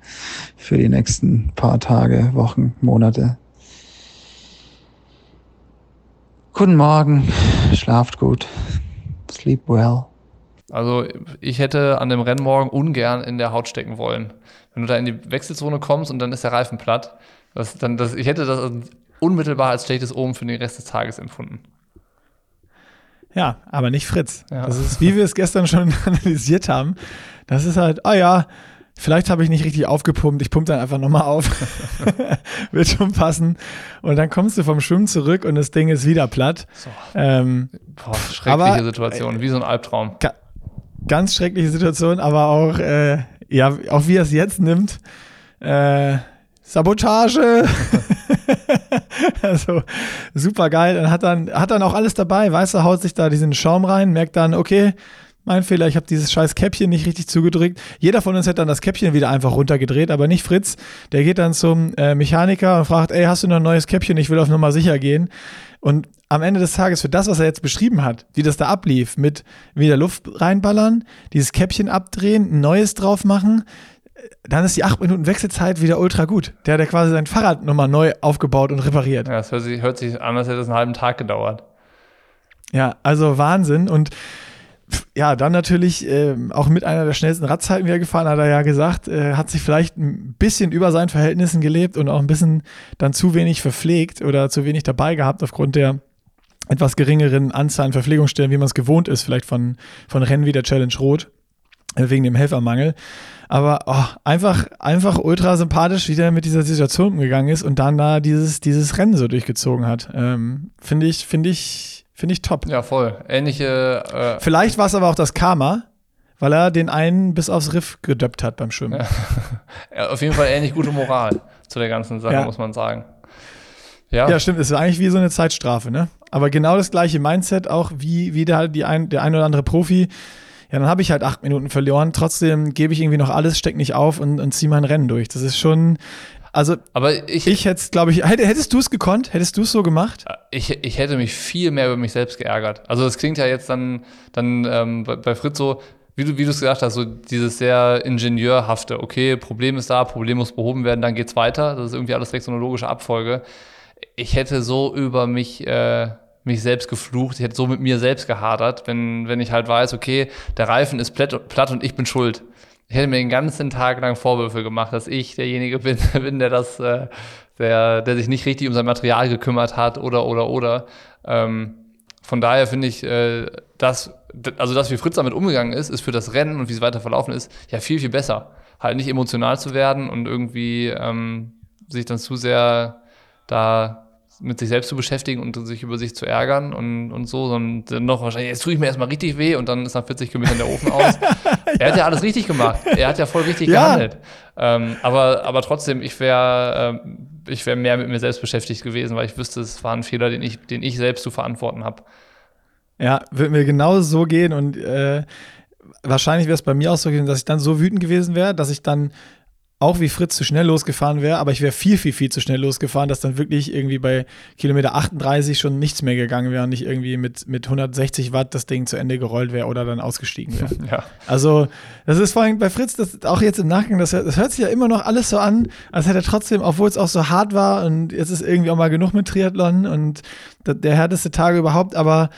für die nächsten paar Tage, Wochen, Monate. Guten Morgen, schlaft gut, sleep well. Also ich hätte an dem Rennmorgen ungern in der Haut stecken wollen. Wenn du da in die Wechselzone kommst und dann ist der Reifen platt, das, dann, das, ich hätte das unmittelbar als schlechtes Omen für den Rest des Tages empfunden. Ja, aber nicht Fritz. Ja. Das ist, wie wir es gestern schon analysiert haben, das ist halt, ah oh ja, vielleicht habe ich nicht richtig aufgepumpt, ich pumpe dann einfach nochmal auf, wird schon passen. Und dann kommst du vom Schwimmen zurück und das Ding ist wieder platt. So. Ähm, Boah, schreckliche aber, Situation, wie so ein Albtraum. Ga- ganz schreckliche Situation, aber auch, äh, ja, auch wie er es jetzt nimmt, äh, Sabotage. Also super geil. Und hat dann, hat dann auch alles dabei. Weißt du, haut sich da diesen Schaum rein, merkt dann, okay, mein Fehler, ich habe dieses scheiß Käppchen nicht richtig zugedrückt. Jeder von uns hätte dann das Käppchen wieder einfach runtergedreht, aber nicht Fritz. Der geht dann zum äh, Mechaniker und fragt, ey, hast du noch ein neues Käppchen? Ich will auf Nummer sicher gehen. Und am Ende des Tages, für das, was er jetzt beschrieben hat, wie das da ablief, mit wieder Luft reinballern, dieses Käppchen abdrehen, ein neues drauf machen, dann ist die acht Minuten Wechselzeit wieder ultra gut. Der hat ja quasi sein Fahrrad nochmal neu aufgebaut und repariert. Ja, das hört sich, hört sich an, als hätte das einen halben Tag gedauert. Ja, also Wahnsinn. Und ja, dann natürlich äh, auch mit einer der schnellsten Radzeiten wieder gefahren, hat er ja gesagt, äh, hat sich vielleicht ein bisschen über seinen Verhältnissen gelebt und auch ein bisschen dann zu wenig verpflegt oder zu wenig dabei gehabt aufgrund der etwas geringeren Anzahl an Verpflegungsstellen, wie man es gewohnt ist, vielleicht von, von Rennen wie der Challenge Roth, wegen dem Helfermangel. Aber oh, einfach, einfach ultra sympathisch, wie der mit dieser Situation umgegangen ist und dann da dieses, dieses Rennen so durchgezogen hat. Ähm, finde ich, finde ich, finde ich top. Ja, voll. Ähnliche. Äh Vielleicht war es aber auch das Karma, weil er den einen bis aufs Riff gedöppt hat beim Schwimmen. Ja. Ja, auf jeden Fall ähnlich gute Moral zu der ganzen Sache, ja. Muss man sagen. Ja. Ja, stimmt. Es ist eigentlich wie so eine Zeitstrafe, ne? Aber genau das gleiche Mindset auch wie, wie der, die ein, der ein oder andere Profi. Ja, dann habe ich halt acht Minuten verloren. Trotzdem gebe ich irgendwie noch alles, steck nicht auf und, und ziehe mein Rennen durch. Das ist schon, also aber ich, ich hätte es, glaube ich, hättest du es gekonnt? Hättest du es so gemacht? Ich, ich hätte mich viel mehr über mich selbst geärgert. Also das klingt ja jetzt dann, dann ähm, bei, bei Fritz so, wie du es gesagt hast, so dieses sehr Ingenieurhafte. Okay, Problem ist da, Problem muss behoben werden, dann geht's weiter. Das ist irgendwie alles direkt so eine logische Abfolge. Ich hätte so über mich äh, mich selbst geflucht, ich hätte so mit mir selbst gehadert, wenn, wenn ich halt weiß, okay, der Reifen ist platt und ich bin schuld. Ich hätte mir den ganzen Tag lang Vorwürfe gemacht, dass ich derjenige bin, bin der das, äh, der, der sich nicht richtig um sein Material gekümmert hat oder, oder, oder. Ähm, von daher finde ich, äh, dass, also das, wie Fritz damit umgegangen ist, ist für das Rennen und wie es weiter verlaufen ist, ja viel, viel besser. Halt nicht emotional zu werden und irgendwie ähm, sich dann zu sehr da mit sich selbst zu beschäftigen und sich über sich zu ärgern und, und so, sondern dann noch wahrscheinlich, jetzt tue ich mir erstmal richtig weh und dann ist nach vierzig Kilometern der Ofen aus. Er hat ja alles richtig gemacht. Er hat ja voll richtig ja. gehandelt. Ähm, aber, aber trotzdem, ich wäre ähm, ich wäre mehr mit mir selbst beschäftigt gewesen, weil ich wüsste, es war ein Fehler, den ich, den ich selbst zu verantworten habe. Ja, würde mir genau so gehen und äh, wahrscheinlich wäre es bei mir auch so gewesen, dass ich dann so wütend gewesen wäre, dass ich dann auch wie Fritz zu schnell losgefahren wäre, aber ich wäre viel, viel, viel zu schnell losgefahren, dass dann wirklich irgendwie bei Kilometer achtunddreißig schon nichts mehr gegangen wäre und nicht irgendwie mit, mit hundertsechzig Watt das Ding zu Ende gerollt wäre oder dann ausgestiegen wäre. Ja. Also das ist vor allem bei Fritz, das auch jetzt im Nachgang, das, das hört sich ja immer noch alles so an, als hätte er trotzdem, obwohl es auch so hart war und jetzt ist irgendwie auch mal genug mit Triathlon und der härteste Tage überhaupt, aber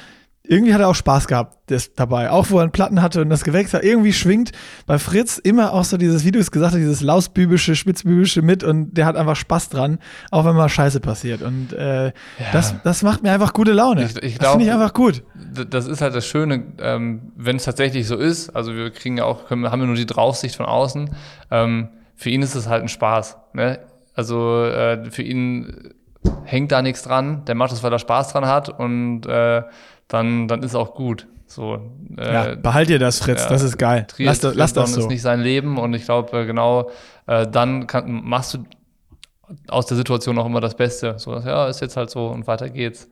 irgendwie hat er auch Spaß gehabt das dabei, auch wo er einen Platten hatte und das gewechselt hat. Irgendwie schwingt bei Fritz immer auch so dieses, wie du es gesagt hast, dieses lausbübische, spitzbübische mit und der hat einfach Spaß dran, auch wenn mal Scheiße passiert. Und äh, ja. das, das macht mir einfach gute Laune. Ich, ich das finde ich einfach gut. Das ist halt das Schöne, ähm, wenn es tatsächlich so ist, also wir kriegen ja auch, können, haben ja nur die Draufsicht von außen, ähm, für ihn ist es halt ein Spaß. Ne? Also äh, für ihn hängt da nichts dran, der macht das, weil er Spaß dran hat und äh, Dann, dann ist auch gut. So, äh, ja, behalt dir das, Fritz, ja, das ist geil. Trier, lass, Trier, lass das so. Das ist nicht sein Leben und ich glaube, genau äh, dann kann, machst du aus der Situation auch immer das Beste. So, ja, ist jetzt halt so und weiter geht's.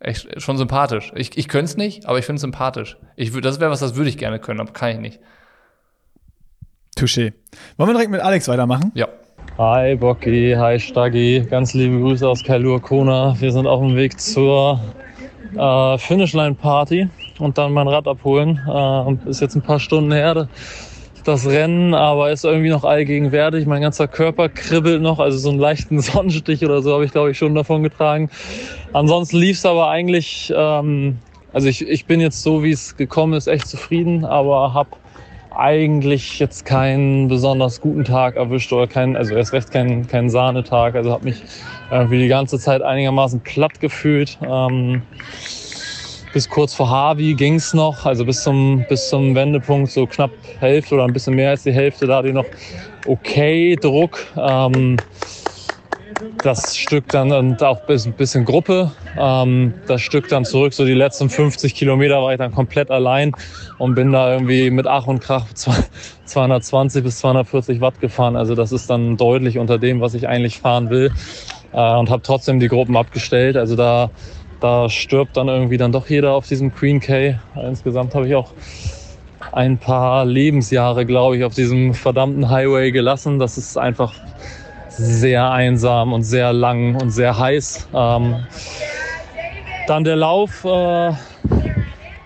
Echt schon sympathisch. Ich, ich könnte es nicht, aber ich finde es sympathisch. Ich, das wäre was, das würde ich gerne können, aber kann ich nicht. Touché. Wollen wir direkt mit Alex weitermachen? Ja. Hi Bocki, hi Staggi. Ganz liebe Grüße aus Kailua Kona. Wir sind auf dem Weg zur Äh, Finishline-Party und dann mein Rad abholen. Äh, ist jetzt ein paar Stunden her. das Rennen, aber ist irgendwie noch allgegenwärtig. Mein ganzer Körper kribbelt noch, also so einen leichten Sonnenstich oder so habe ich, glaube ich, schon davon getragen. Ansonsten lief es aber eigentlich, ähm, also ich, ich bin jetzt so, wie es gekommen ist, echt zufrieden, aber habe eigentlich jetzt keinen besonders guten Tag erwischt oder keinen, also erst recht keinen, keinen Sahnetag. Also habe mich irgendwie die ganze Zeit einigermaßen platt gefühlt. Ähm, bis kurz vor Harvey ging's noch, also bis zum, bis zum Wendepunkt, so knapp Hälfte oder ein bisschen mehr als die Hälfte, da hatte ich noch okay Druck. Ähm, das Stück dann und auch ein bisschen Gruppe, ähm, das Stück dann zurück, so die letzten fünfzig Kilometer war ich dann komplett allein und bin da irgendwie mit Ach und Krach zweihundertzwanzig bis zweihundertvierzig Watt gefahren, also das ist dann deutlich unter dem, was ich eigentlich fahren will, äh, und habe trotzdem die Gruppen abgestellt, also da, da stirbt dann irgendwie dann doch jeder auf diesem Queen K. Insgesamt habe ich auch ein paar Lebensjahre, glaube ich, auf diesem verdammten Highway gelassen, das ist einfach sehr einsam und sehr lang und sehr heiß. Ähm, dann der Lauf äh, war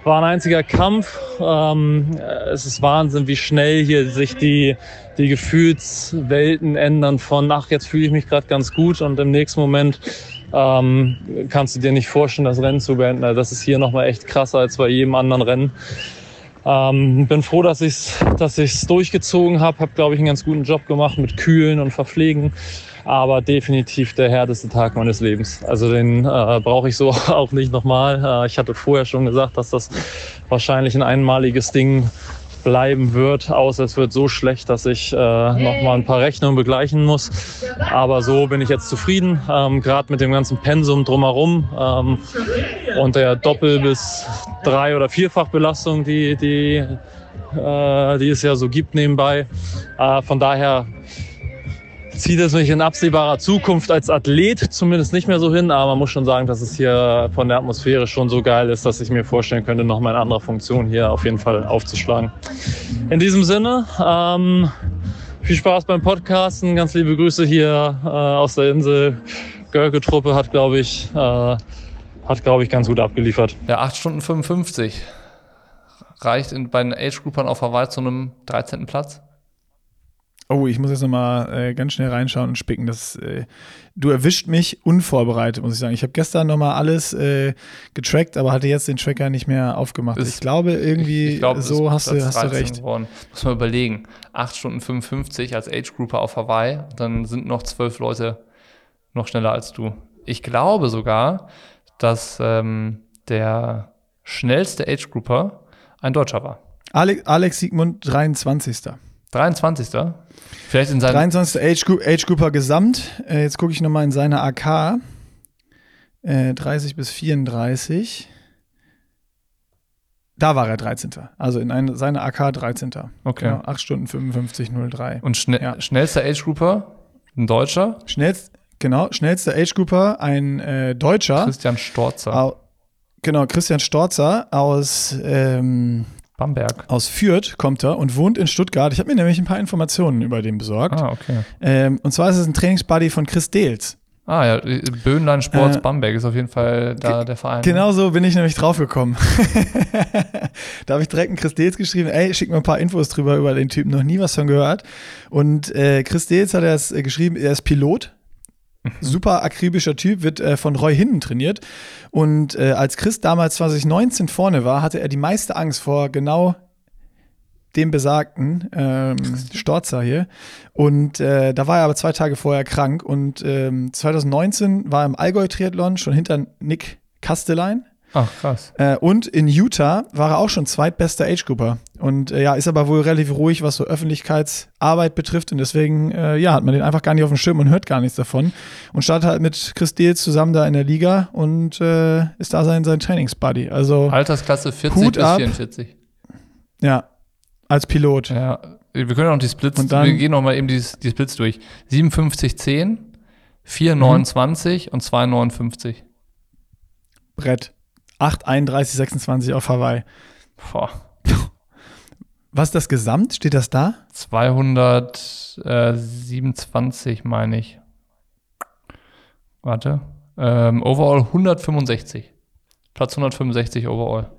ein einziger Kampf. Ähm, es ist Wahnsinn, wie schnell hier sich die, die Gefühlswelten ändern von, ach, jetzt fühle ich mich gerade ganz gut und im nächsten Moment ähm, kannst du dir nicht vorstellen, das Rennen zu beenden. Das ist hier nochmal echt krasser als bei jedem anderen Rennen. Ähm, bin froh, dass ich es dass ich's durchgezogen habe. Habe, glaube ich, einen ganz guten Job gemacht mit Kühlen und Verpflegen. Aber definitiv der härteste Tag meines Lebens. Also den äh, brauche ich so auch nicht nochmal. Äh, ich hatte vorher schon gesagt, dass das wahrscheinlich ein einmaliges Ding bleiben wird. Außer es wird so schlecht, dass ich äh, nochmal ein paar Rechnungen begleichen muss. Aber so bin ich jetzt zufrieden. Ähm, Gerade mit dem ganzen Pensum drumherum ähm, und der Doppel- bis Drei- oder Vierfachbelastung, die, die, äh, die es ja so gibt nebenbei. Äh, von daher zieht es mich in absehbarer Zukunft als Athlet zumindest nicht mehr so hin. Aber man muss schon sagen, dass es hier von der Atmosphäre schon so geil ist, dass ich mir vorstellen könnte, nochmal in anderer Funktion hier auf jeden Fall aufzuschlagen. In diesem Sinne, ähm, viel Spaß beim Podcasten. Ganz liebe Grüße hier äh, aus der Insel. Görke-Truppe hat, glaube ich... Äh, Hat, glaube ich, ganz gut abgeliefert. Ja, acht Stunden fünfundfünfzig. Reicht in, bei den Age-Groupern auf Hawaii zu einem dreizehnten Platz? Oh, ich muss jetzt nochmal äh, ganz schnell reinschauen und spicken. Das, äh, du erwischt mich unvorbereitet, muss ich sagen. Ich habe gestern nochmal alles äh, getrackt, aber hatte jetzt den Tracker nicht mehr aufgemacht. Ist, ich glaube, irgendwie ich, ich glaub, so hast, du, hast du recht. Geworden. Muss man überlegen. acht Stunden fünfundfünfzig als Age-Grouper auf Hawaii. Dann sind noch zwölf Leute noch schneller als du. Ich glaube sogar, dass ähm, der schnellste Age-Grouper ein Deutscher war. Alex, Alex Siegmund, dreiundzwanzigster dreiundzwanzigster Vielleicht in seinem dreiundzwanzigster Age-Grouper gesamt. Äh, jetzt gucke ich nochmal in seiner A K. Äh, dreißig bis vierunddreißig. Da war er dreizehnter Also in eine, seiner A K dreizehnter Okay. Genau, acht Stunden fünfundfünfzig Komma null drei. Und schne- ja. schnellster Age-Grouper, ein Deutscher. Schnellst Genau, schnellster Age-Grouper, ein äh, Deutscher. Christian Storzer. Au, genau, Christian Storzer aus ähm, Bamberg. Aus Fürth kommt er und wohnt in Stuttgart. Ich habe mir nämlich ein paar Informationen über den besorgt. Ah, okay. Ähm, und zwar ist es ein Trainingsbuddy von Chris Dehls. Ah ja, Böhnlein Sports äh, Bamberg ist auf jeden Fall da ge- der Verein. Genau so bin ich nämlich draufgekommen. Da habe ich direkt einen Chris Dehls geschrieben, ey, schick mir ein paar Infos drüber, über den Typen, noch nie was von gehört. Und äh, Chris Dehls hat er es äh, geschrieben, er ist Pilot. Super akribischer Typ, wird äh, von Roy Hinden trainiert. Und äh, als Chris damals zwanzig neunzehn vorne war, hatte er die meiste Angst vor genau dem besagten ähm, Storzer hier. Und äh, da war er aber zwei Tage vorher krank. Und ähm, zwanzig neunzehn war er im Allgäu-Triathlon schon hinter Nick Kastelein. Ach, krass. Äh, und in Utah war er auch schon zweitbester Age-Grouper. Und äh, ja, ist aber wohl relativ ruhig, was so Öffentlichkeitsarbeit betrifft. Und deswegen äh, ja, hat man den einfach gar nicht auf dem Schirm und hört gar nichts davon. Und startet halt mit Chris Dehls zusammen da in der Liga und äh, ist da sein, sein Trainingsbuddy. Also Altersklasse vierzig bis vierundvierzig. Ja, als Pilot. Ja, wir können auch die Splits, und dann, wir gehen nochmal eben die, die Splits durch. siebenundfünfzig zehn, vier neunundzwanzig mhm. und zwei neunundfünfzig. Brett. acht einunddreißig sechsundzwanzig auf Hawaii. Boah. Was ist das Gesamt? Steht das da? zweihundertsiebenundzwanzig, meine ich. Warte. Ähm, overall hundertfünfundsechzig. Platz hundertfünfundsechzig overall.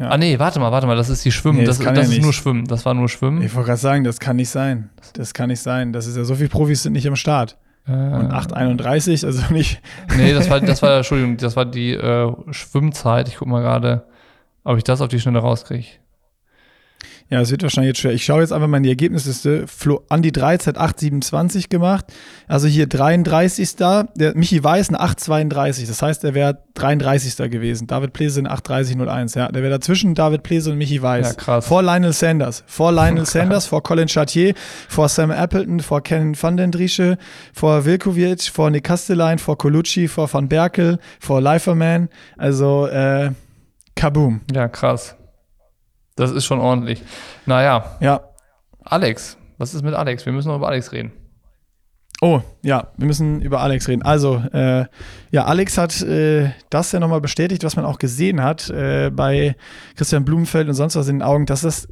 Ja. Ah nee, warte mal, warte mal, das ist die Schwimmen. Nee, das das, das ja ist nicht. nur Schwimmen. Das war nur Schwimmen. Ich wollte gerade sagen, das kann nicht sein. Das kann nicht sein. Das ist ja so viele Profis sind nicht am Start. Äh, Und acht einunddreißig, also nicht. Nee, das war, das war, Entschuldigung, das war die äh, Schwimmzeit. Ich guck mal gerade, ob ich das auf die Schnelle rauskriege. Ja, es wird wahrscheinlich jetzt schwer. Ich schaue jetzt einfach mal in die Ergebnisliste. Flo Andi Dreiz hat acht siebenundzwanzig gemacht. Also hier dreiunddreißig da. Der Michi Weiß eine acht zweiunddreißig. Das heißt, er wäre dreiunddreißig gewesen. David Plese in acht dreißig null eins. Ja, der wäre dazwischen David Plese und Michi Weiß. Ja, krass. Vor Lionel Sanders. Vor Lionel Sanders, vor Colin Chartier, vor Sam Appleton, vor Ken van den Driesche, vor Wilkovic, vor Nick Kastelein, vor Colucci, vor Van Berkel, vor Leiferman. Also, äh, kaboom. Ja, krass. Das ist schon ordentlich. Naja. Ja. Alex. Was ist mit Alex? Wir müssen noch über Alex reden. Oh, ja. Wir müssen über Alex reden. Also, äh, ja, Alex hat äh, das ja nochmal bestätigt, was man auch gesehen hat äh, bei Kristian Blummenfelt und sonst was in den Augen, dass das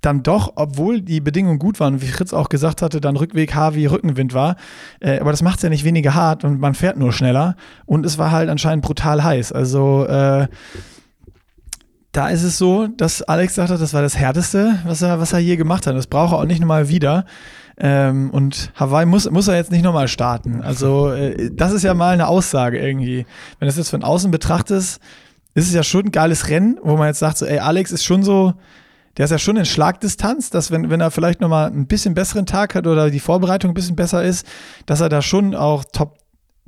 dann doch, obwohl die Bedingungen gut waren, wie Fritz auch gesagt hatte, dann Rückweg, Harvey, Rückenwind war. Äh, aber das macht es ja nicht weniger hart und man fährt nur schneller. Und es war halt anscheinend brutal heiß. Also, äh, da ist es so, dass Alex sagte, das war das Härteste, was er, was er je gemacht hat. Das braucht er auch nicht nochmal wieder. Ähm, und Hawaii muss, muss er jetzt nicht nochmal starten. Also äh, das ist ja mal eine Aussage irgendwie. Wenn du das jetzt von außen betrachtest, ist es ja schon ein geiles Rennen, wo man jetzt sagt, so, ey, Alex ist schon so, der ist ja schon in Schlagdistanz, dass wenn, wenn er vielleicht nochmal ein bisschen besseren Tag hat oder die Vorbereitung ein bisschen besser ist, dass er da schon auch Top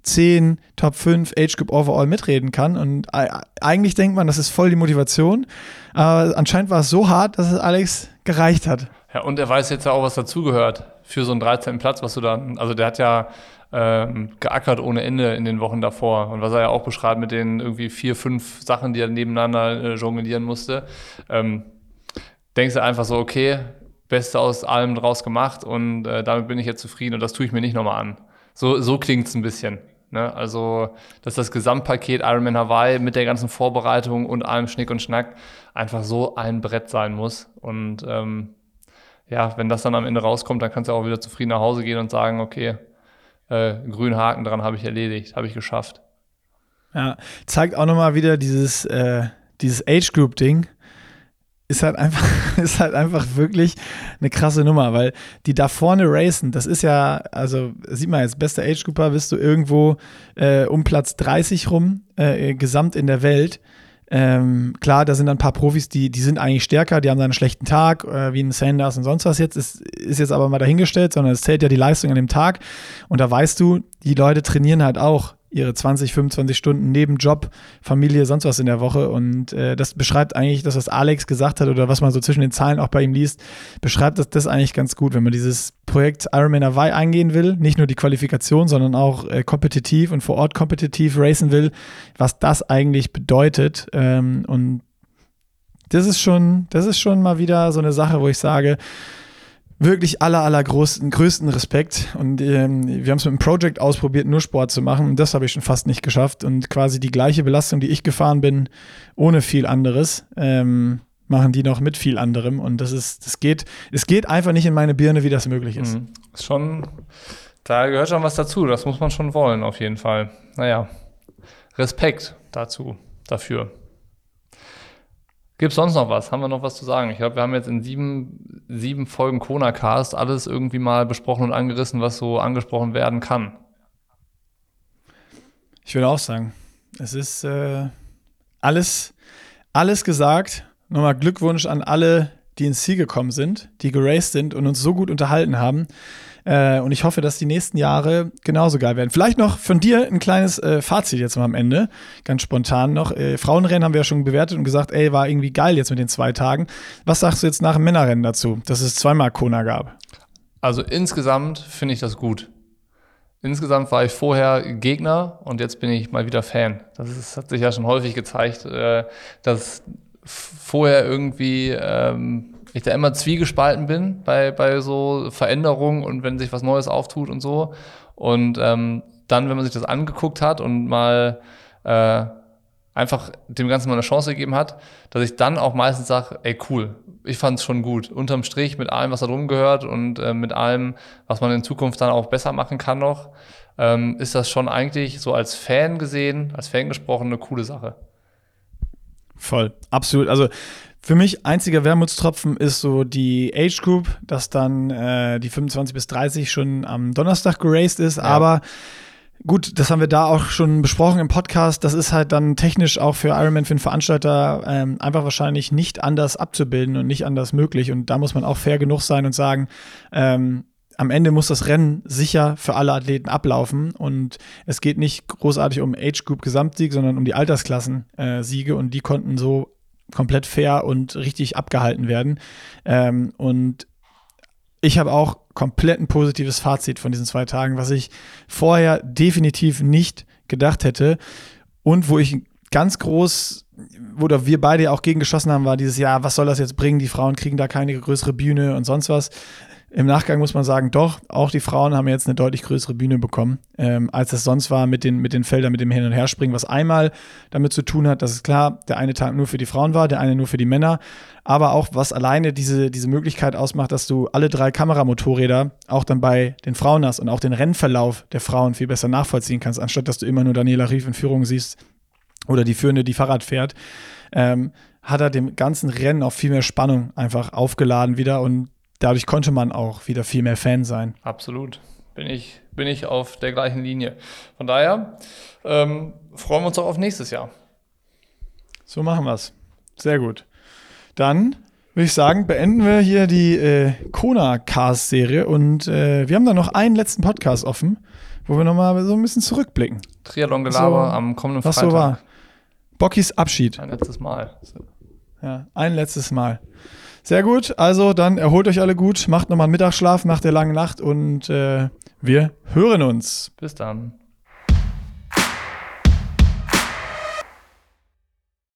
zehn, Top fünf, Age Group Overall mitreden kann. Und eigentlich denkt man, das ist voll die Motivation. Aber anscheinend war es so hart, dass es Alex gereicht hat. Ja, und er weiß jetzt ja auch, was dazugehört für so einen dreizehnten Platz, was du da, also der hat ja ähm, geackert ohne Ende in den Wochen davor. Und was er ja auch beschreibt mit den irgendwie vier, fünf Sachen, die er nebeneinander äh, jonglieren musste, ähm, denkst du einfach so, okay, Beste aus allem draus gemacht und äh, damit bin ich jetzt zufrieden und das tue ich mir nicht nochmal an. So, so klingt es ein bisschen. Ne? Also, dass das Gesamtpaket Ironman Hawaii mit der ganzen Vorbereitung und allem Schnick und Schnack einfach so ein Brett sein muss. Und ähm, ja, wenn das dann am Ende rauskommt, dann kannst du auch wieder zufrieden nach Hause gehen und sagen, okay, äh, grünen Haken dran habe ich erledigt, habe ich geschafft. Ja, zeigt auch nochmal wieder dieses, äh, dieses Age-Group-Ding. Ist halt einfach, ist halt einfach wirklich eine krasse Nummer, weil die da vorne racen, das ist ja, also sieht man jetzt, bester Age Grouper bist du irgendwo äh, um Platz dreißig rum, äh, gesamt in der Welt. Ähm, klar, da sind dann ein paar Profis, die, die sind eigentlich stärker, die haben dann einen schlechten Tag, äh, wie ein Sanders und sonst was jetzt, ist, ist jetzt aber mal dahingestellt, sondern es zählt ja die Leistung an dem Tag. Und da weißt du, die Leute trainieren halt auch ihre zwanzig, fünfundzwanzig Stunden neben Job, Familie, sonst was in der Woche. Und äh, das beschreibt eigentlich das, was Alex gesagt hat oder was man so zwischen den Zeilen auch bei ihm liest, beschreibt das, das eigentlich ganz gut. Wenn man dieses Projekt Ironman Hawaii angehen will, nicht nur die Qualifikation, sondern auch äh, kompetitiv und vor Ort kompetitiv racen will, was das eigentlich bedeutet. Ähm, und das ist schon, das ist schon mal wieder so eine Sache, wo ich sage, wirklich aller, aller größten, größten Respekt. Und ähm, wir haben es mit einem Project ausprobiert, nur Sport zu machen. Und das habe ich schon fast nicht geschafft. Und quasi die gleiche Belastung, die ich gefahren bin, ohne viel anderes, ähm, machen die noch mit viel anderem. Und das ist, das geht, es geht einfach nicht in meine Birne, wie das möglich ist. Mhm. Ist schon, da gehört schon was dazu. Das muss man schon wollen, auf jeden Fall. Naja, Respekt dazu, dafür. Gibt's sonst noch was? Haben wir noch was zu sagen? Ich glaube, wir haben jetzt in sieben, sieben Folgen Kona-Cast alles irgendwie mal besprochen und angerissen, was so angesprochen werden kann. Ich würde auch sagen, es ist äh, alles, alles gesagt. Nochmal Glückwunsch an alle, die ins Ziel gekommen sind, die geraced sind und uns so gut unterhalten haben. Äh, und ich hoffe, dass die nächsten Jahre genauso geil werden. Vielleicht noch von dir ein kleines äh, Fazit jetzt mal am Ende, ganz spontan noch. Äh, Frauenrennen haben wir ja schon bewertet und gesagt, ey, war irgendwie geil jetzt mit den zwei Tagen. Was sagst du jetzt nach dem Männerrennen dazu, dass es zweimal Kona gab? Also insgesamt finde ich das gut. Insgesamt war ich vorher Gegner und jetzt bin ich mal wieder Fan. Das ist, hat sich ja schon häufig gezeigt, äh, dass vorher irgendwie ähm, ich da immer zwiegespalten bin bei, bei so Veränderungen und wenn sich was Neues auftut und so. Und ähm, dann, wenn man sich das angeguckt hat und mal äh, einfach dem Ganzen mal eine Chance gegeben hat, dass ich dann auch meistens sage, ey cool, ich fand's schon gut. Unterm Strich mit allem, was da drum gehört und äh, mit allem, was man in Zukunft dann auch besser machen kann noch, ähm, ist das schon eigentlich so als Fan gesehen, als Fan gesprochen eine coole Sache. Voll, absolut. Also für mich einziger Wermutstropfen ist so die Age Group, dass dann äh, die fünfundzwanzig bis dreißig schon am Donnerstag geraced ist, ja. Aber gut, das haben wir da auch schon besprochen im Podcast. Das ist halt dann technisch auch für Ironman, für den Veranstalter ähm, einfach wahrscheinlich nicht anders abzubilden und nicht anders möglich. Und da muss man auch fair genug sein und sagen, ähm, am Ende muss das Rennen sicher für alle Athleten ablaufen. Und es geht nicht großartig um Age-Group-Gesamtsieg, sondern um die Altersklassen-Siege. Äh, und die konnten so komplett fair und richtig abgehalten werden. Ähm, und ich habe auch komplett ein positives Fazit von diesen zwei Tagen, was ich vorher definitiv nicht gedacht hätte und wo ich ganz groß, wo wir beide auch gegen geschossen haben, war dieses Jahr, was soll das jetzt bringen, die Frauen kriegen da keine größere Bühne und sonst was. Im Nachgang muss man sagen, doch, auch die Frauen haben jetzt eine deutlich größere Bühne bekommen, ähm, als das sonst war mit den, mit den Feldern, mit dem Hin- und Herspringen, was einmal damit zu tun hat, dass es klar, der eine Tag nur für die Frauen war, der eine nur für die Männer, aber auch, was alleine diese, diese Möglichkeit ausmacht, dass du alle drei Kameramotorräder auch dann bei den Frauen hast und auch den Rennverlauf der Frauen viel besser nachvollziehen kannst, anstatt dass du immer nur Daniela Rief in Führung siehst oder die Führende, die Fahrrad fährt, ähm, hat er dem ganzen Rennen auch viel mehr Spannung einfach aufgeladen wieder und dadurch konnte man auch wieder viel mehr Fan sein. Absolut. Bin ich, bin ich auf der gleichen Linie. Von daher ähm, freuen wir uns auch auf nächstes Jahr. So machen wir es. Sehr gut. Dann würde ich sagen, beenden wir hier die äh, Kona-Cast-Serie und äh, wir haben da noch einen letzten Podcast offen, wo wir nochmal so ein bisschen zurückblicken. Triathlon-Gelaber so, am kommenden was Freitag. Was so war. Bockys Abschied. Ein letztes Mal. Ja, ein letztes Mal. Sehr gut, also dann erholt euch alle gut, macht nochmal einen Mittagsschlaf nach der langen Nacht und äh, wir hören uns. Bis dann.